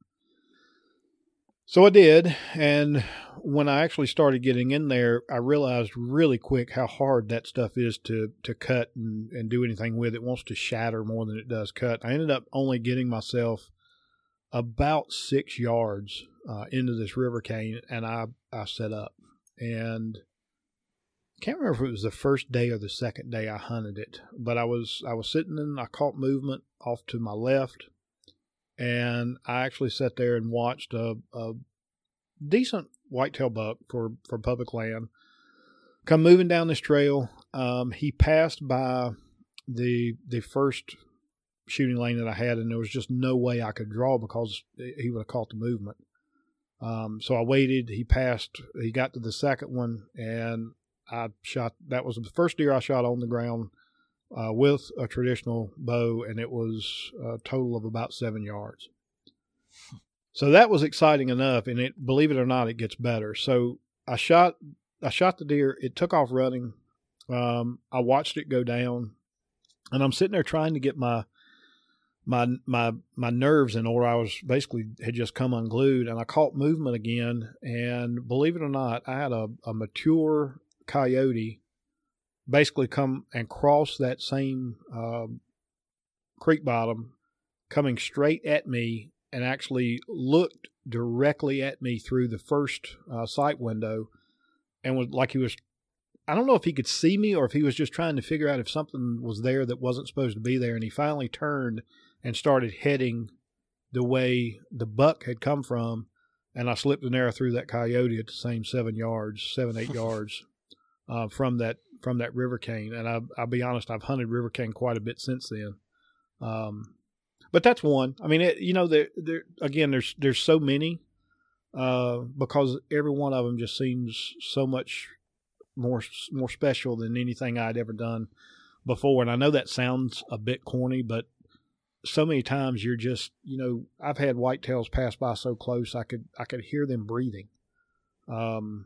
So I did, and when I actually started getting in there, I realized really quick how hard that stuff is to cut and do anything with. It wants to shatter more than it does cut. I ended up only getting myself about 6 yards into this river cane, and I set up. And I can't remember if it was the first day or the second day I hunted it, but I was sitting and I caught movement off to my left. And I actually sat there and watched a decent whitetail buck for public land come moving down this trail. He passed by the first shooting lane that I had, and there was just no way I could draw because he would have caught the movement. So I waited. He passed. He got to the second one, and I shot. That was the first deer I shot on the ground with a traditional bow, and it was a total of about 7 yards. So that was exciting enough, and it, believe it or not, it gets better. So I shot the deer. It took off running. I watched it go down, and I'm sitting there trying to get my nerves in order. I was basically had just come unglued, and I caught movement again. And believe it or not, I had a mature coyote basically come and cross that same creek bottom coming straight at me and actually looked directly at me through the first sight window and was like he was, I don't know if he could see me or if he was just trying to figure out if something was there that wasn't supposed to be there. And he finally turned and started heading the way the buck had come from. And I slipped an arrow through that coyote at the same 7 yards, 8 yards from that river cane. And I'll be honest, I've hunted river cane quite a bit since then. But that's one. I mean, there's so many because every one of them just seems so much more special than anything I'd ever done before. And I know that sounds a bit corny, but so many times you're just, I've had whitetails pass by so close I could hear them breathing. When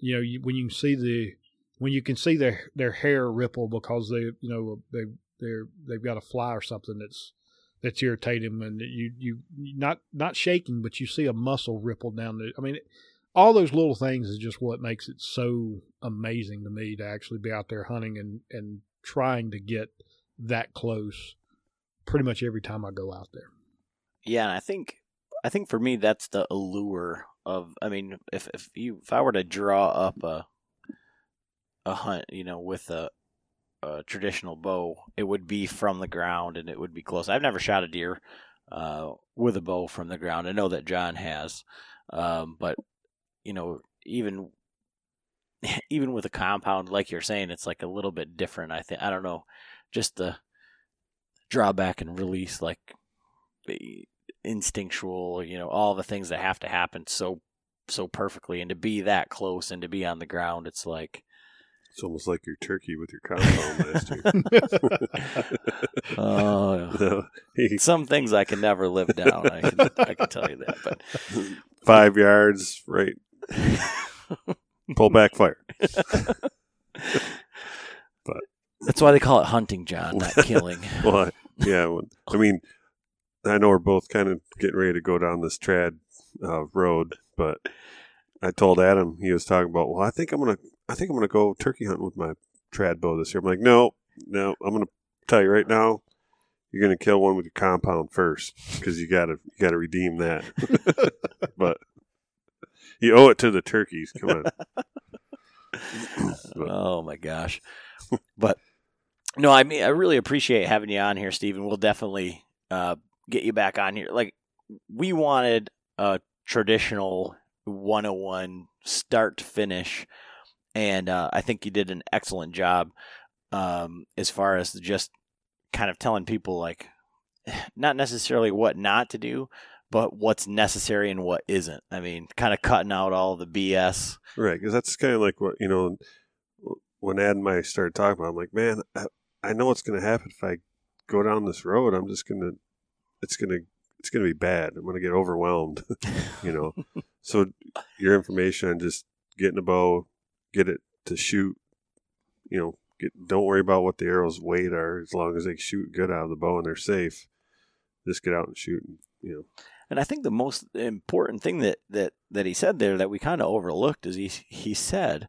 you can see their hair ripple because they've got a fly or something that's irritating them, and you not shaking, but you see a muscle ripple down there. I mean, all those little things is just what makes it so amazing to me to actually be out there hunting and trying to get that close pretty much every time I go out there. Yeah, and I think for me that's the allure of, I mean, if I were to draw up a hunt, with a traditional bow, it would be from the ground and it would be close. I've never shot a deer with a bow from the ground. I know that John has, but even with a compound, like you're saying, it's like a little bit different. I think, I don't know, just the drawback and release, like the instinctual, all the things that have to happen so perfectly, and to be that close and to be on the ground, it's like, it's almost like your turkey with your compound last year. Some things I can never live down. I can tell you that. But 5 yards, right? Pull back, fire. But that's why they call it hunting, John, not killing. Well, yeah. I mean, I know we're both kind of getting ready to go down this trad road, but I told Adam, he was talking about, well, I think I'm gonna go turkey hunting with my trad bow this year. I'm like, no, I'm gonna tell you right now, you're gonna kill one with your compound first, because you gotta redeem that. But you owe it to the turkeys. Come on. Oh my gosh! But no, I mean, I really appreciate having you on here, Steven. We'll definitely get you back on here. Like, we wanted a traditional 101 start to finish. And I think you did an excellent job as far as just kind of telling people, like, not necessarily what not to do, but what's necessary and what isn't. I mean, kind of cutting out all the BS. Right, because that's kind of like what, when Ad and I started talking about, I'm like, man, I know what's going to happen if I go down this road. I'm just going to, it's going to be bad. I'm going to get overwhelmed, So your information on just getting a bow, get it to shoot, don't worry about what the arrow's weight are, as long as they shoot good out of the bow and they're safe, just get out and shoot, And I think the most important thing that he said there that we kind of overlooked is he said,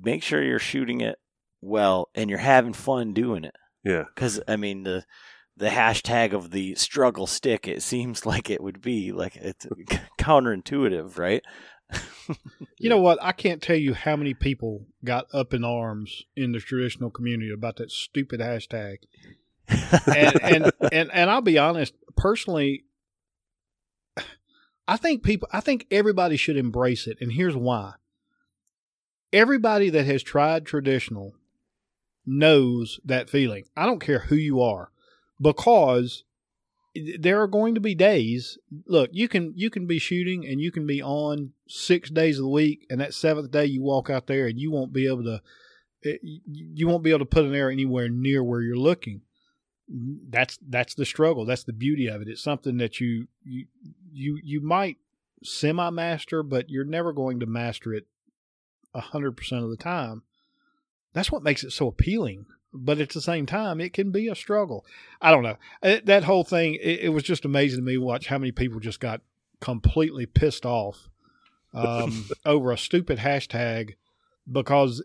make sure you're shooting it well and you're having fun doing it. Yeah. Because, I mean, the hashtag of the struggle stick, it seems like it would be, like, it's counterintuitive, right? You know what? I can't tell you how many people got up in arms in the traditional community about that stupid hashtag. And I'll be honest, personally, I think everybody should embrace it. And here's why. Everybody that has tried traditional knows that feeling. I don't care who you are, because there are going to be days. Look, you can be shooting and you can be on 6 days of the week, and that seventh day you walk out there and you won't be able to put an arrow anywhere near where you're looking. That's the struggle. That's the beauty of it. It's something that you might semi-master, but you're never going to master it 100% of the time. That's what makes it so appealing. But at the same time, it can be a struggle. I don't know. That whole thing, it was just amazing to me to watch how many people just got completely pissed off over a stupid hashtag because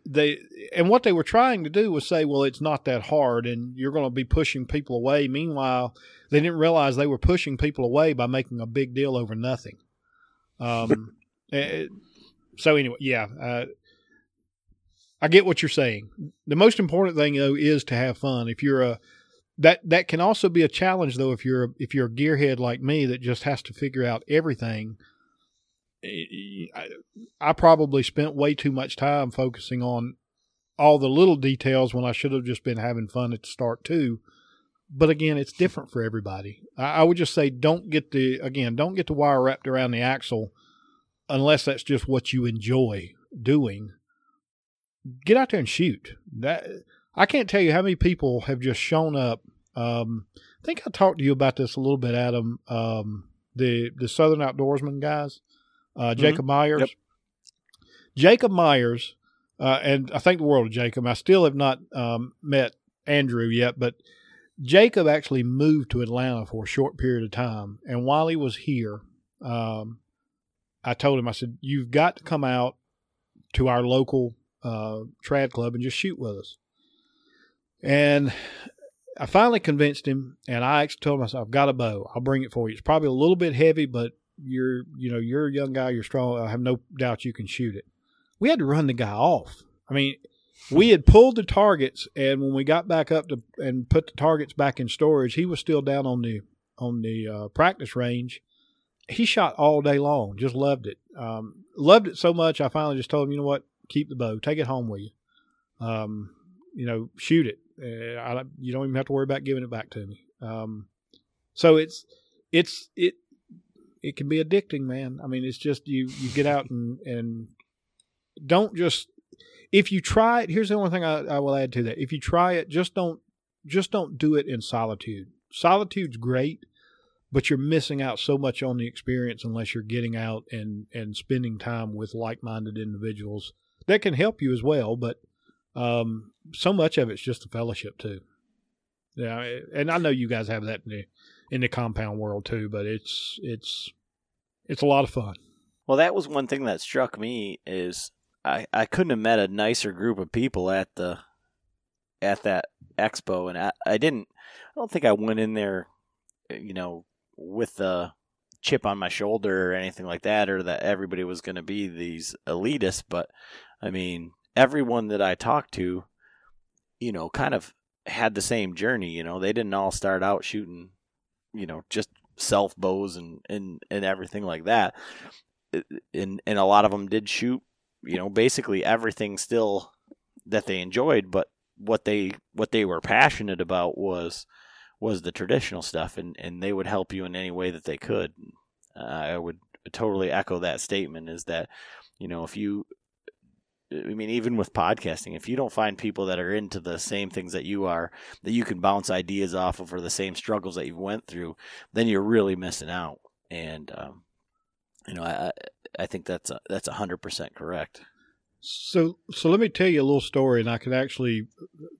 what they were trying to do was say, well, it's not that hard and you're going to be pushing people away. Meanwhile, they didn't realize they were pushing people away by making a big deal over nothing. So anyway, yeah, I get what you're saying. The most important thing though is to have fun. If you're that can also be a challenge though. If you're a gearhead like me that just has to figure out everything, I probably spent way too much time focusing on all the little details when I should have just been having fun at the start too. But again, it's different for everybody. I would just say don't get the wire wrapped around the axle unless that's just what you enjoy doing. Get out there and shoot. That I can't tell you how many people have just shown up. I think I talked to you about this a little bit, Adam. The Southern Outdoorsman guys, Jacob Myers. Yep. Jacob Myers, and I think the world of Jacob. I still have not met Andrew yet, but Jacob actually moved to Atlanta for a short period of time. And while he was here, I told him, I said, you've got to come out to our local trad club and just shoot with us. And I finally convinced him, and I actually told myself, I've got a bow. I'll bring it for you. It's probably a little bit heavy, but you're a young guy, you're strong. I have no doubt you can shoot it. We had to run the guy off. I mean, we had pulled the targets, and when we got back up and put the targets back in storage, he was still down on the practice range. He shot all day long, just loved it. Loved it so much, I finally just told him, you know what? Keep the bow, take it home with you. Shoot it. You don't even have to worry about giving it back to me. So it can be addicting, man. I mean, it's just, you get out and don't just, if you try it, here's the only thing I will add to that. If you try it, just don't do it in solitude. Solitude's great, but you're missing out so much on the experience unless you're getting out and spending time with like-minded individuals that can help you as well. But, so much of it's just the fellowship too. Yeah. And I know you guys have that in the compound world too, but it's a lot of fun. Well, that was one thing that struck me is I couldn't have met a nicer group of people at that expo. And I don't think I went in there, with a chip on my shoulder or anything like that, or that everybody was going to be these elitists. But I mean, everyone that I talked to, kind of had the same journey. They didn't all start out shooting, just self bows and everything like that. And a lot of them did shoot, basically everything still that they enjoyed, but what they were passionate about was the traditional stuff, and they would help you in any way that they could. I would totally echo that statement, is that, even with podcasting, if you don't find people that are into the same things that you are, that you can bounce ideas off of, or the same struggles that you went through, then you're really missing out. And, I think that's 100% correct. So let me tell you a little story, and I can actually,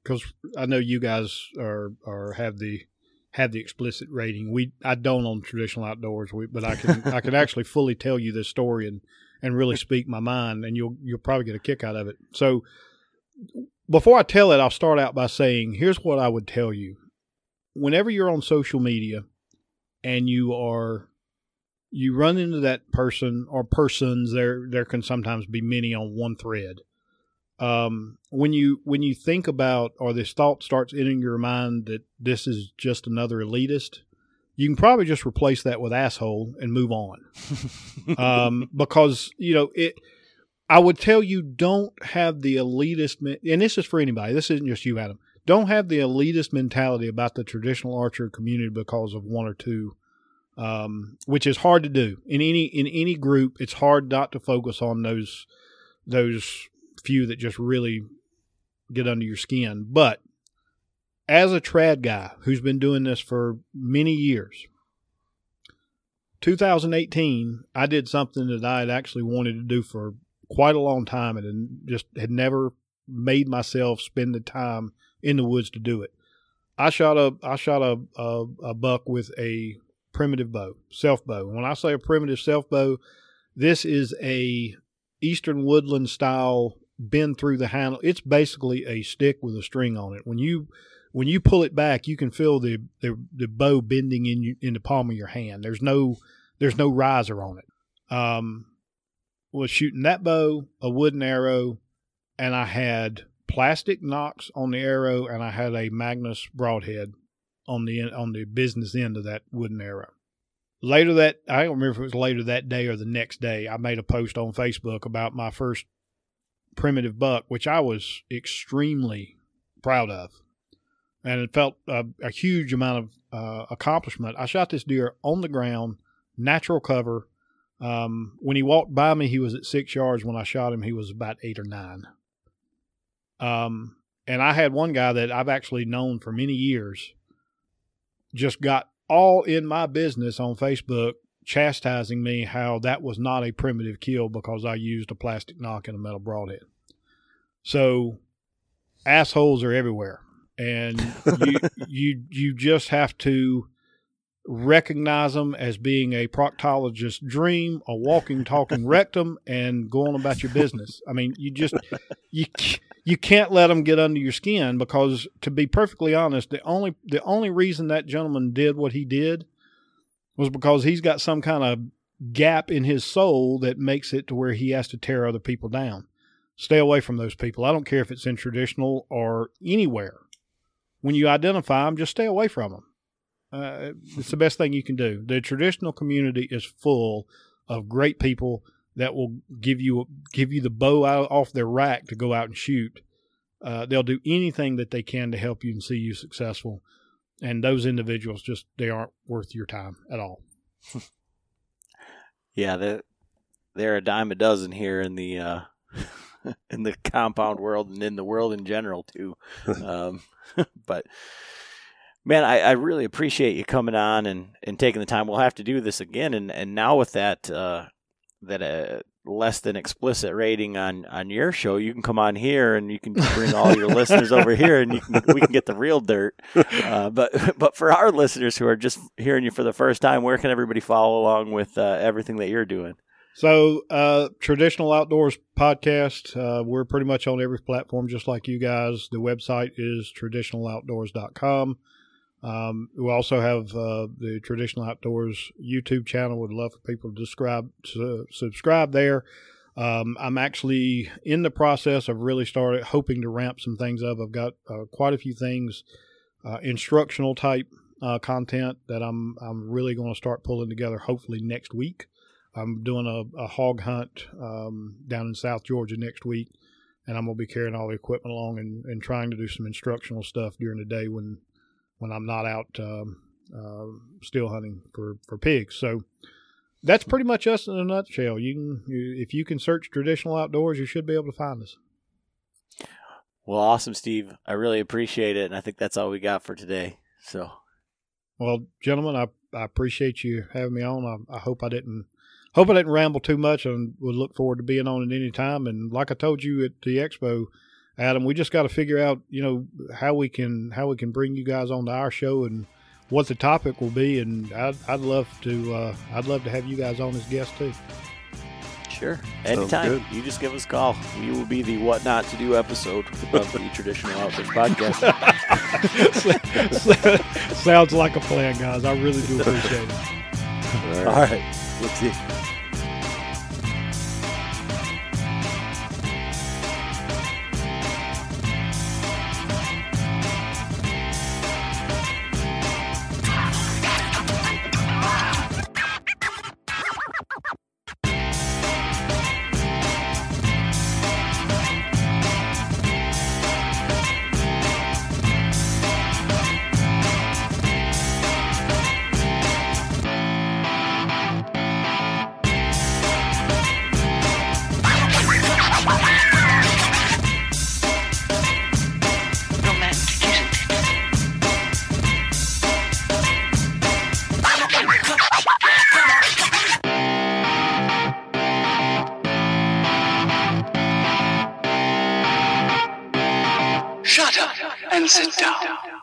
because I know you guys are have the explicit rating. I don't on Traditional Outdoors, but I can actually fully tell you this story and really speak my mind, and you'll probably get a kick out of it. So before I tell it, I'll start out by saying, here's what I would tell you. Whenever you're on social media and you run into that person or persons, there can sometimes be many on one thread. When you think about, or this thought starts entering your mind that this is just another elitist, you can probably just replace that with asshole and move on. Because, I would tell you, don't have the elitist, and this is for anybody, this isn't just you, Adam, don't have the elitist mentality about the traditional archer community because of one or two, which is hard to do in any group. It's hard not to focus on those few that just really get under your skin. But as a trad guy who's been doing this for many years, 2018, I did something that I had actually wanted to do for quite a long time and just had never made myself spend the time in the woods to do it. I shot a buck with a primitive bow, self bow. When I say a primitive self bow, this is a Eastern woodland style bend through the handle. It's basically a stick with a string on it. When you pull it back, you can feel the bow bending in the palm of your hand. There's no riser on it. Was shooting that bow, a wooden arrow, and I had plastic nocks on the arrow, and I had a Magnus broadhead on the business end of that wooden arrow. Later that, I don't remember if it was later that day or the next day, I made a post on Facebook about my first primitive buck, which I was extremely proud of. And it felt a huge amount of accomplishment. I shot this deer on the ground, natural cover. When he walked by me, he was at 6 yards. When I shot him, he was about 8 or 9. And I had one guy that I've actually known for many years just got all in my business on Facebook chastising me how that was not a primitive kill because I used a plastic knock and a metal broadhead. So assholes are everywhere. And you just have to recognize them as being a proctologist's dream, a walking, talking rectum, and go on about your business. I mean, you can't let them get under your skin because, to be perfectly honest, the only reason that gentleman did what he did was because he's got some kind of gap in his soul that makes it to where he has to tear other people down. Stay away from those people. I don't care if it's in traditional or anywhere. When you identify them, just stay away from them. It's the best thing you can do. The traditional community is full of great people that will give you the bow off their rack to go out and shoot. They'll do anything that they can to help you and see you successful. And those individuals just, they aren't worth your time at all. Yeah, they're a dime a dozen here in the in the compound world and in the world in general too. But man, I really appreciate you coming on and taking the time. We'll have to do this again. And now with that less than explicit rating on your show, you can come on here and you can bring all your listeners over here and we can get the real dirt. But for our listeners who are just hearing you for the first time, where can everybody follow along with everything that you're doing? So, Traditional Outdoors Podcast, we're pretty much on every platform, just like you guys. The website is traditionaloutdoors.com. We also have the Traditional Outdoors YouTube channel. Would love for people to subscribe there. I'm actually in the process of really hoping to ramp some things up. I've got quite a few things, instructional type content that I'm really going to start pulling together hopefully next week. I'm doing a hog hunt down in South Georgia next week, and I'm going to be carrying all the equipment along and trying to do some instructional stuff during the day when I'm not out still hunting for pigs. So that's pretty much us in a nutshell. If you can search Traditional Outdoors, you should be able to find us. Well, awesome, Steve. I really appreciate it, and I think that's all we got for today. So, well, gentlemen, I appreciate you having me on. I hope I didn't. Hope I didn't ramble too much, and would look forward to being on at any time. And like I told you at the expo, Adam, we just got to figure out, how we can bring you guys onto our show and what the topic will be. And I'd love to have you guys on as guests too. Sure, anytime. You just give us a call. You will be the What Not to Do episode of the Traditional Outdoors Podcast. Sounds like a plan, guys. I really do appreciate it. All right. Let's see. Shut up and sit down.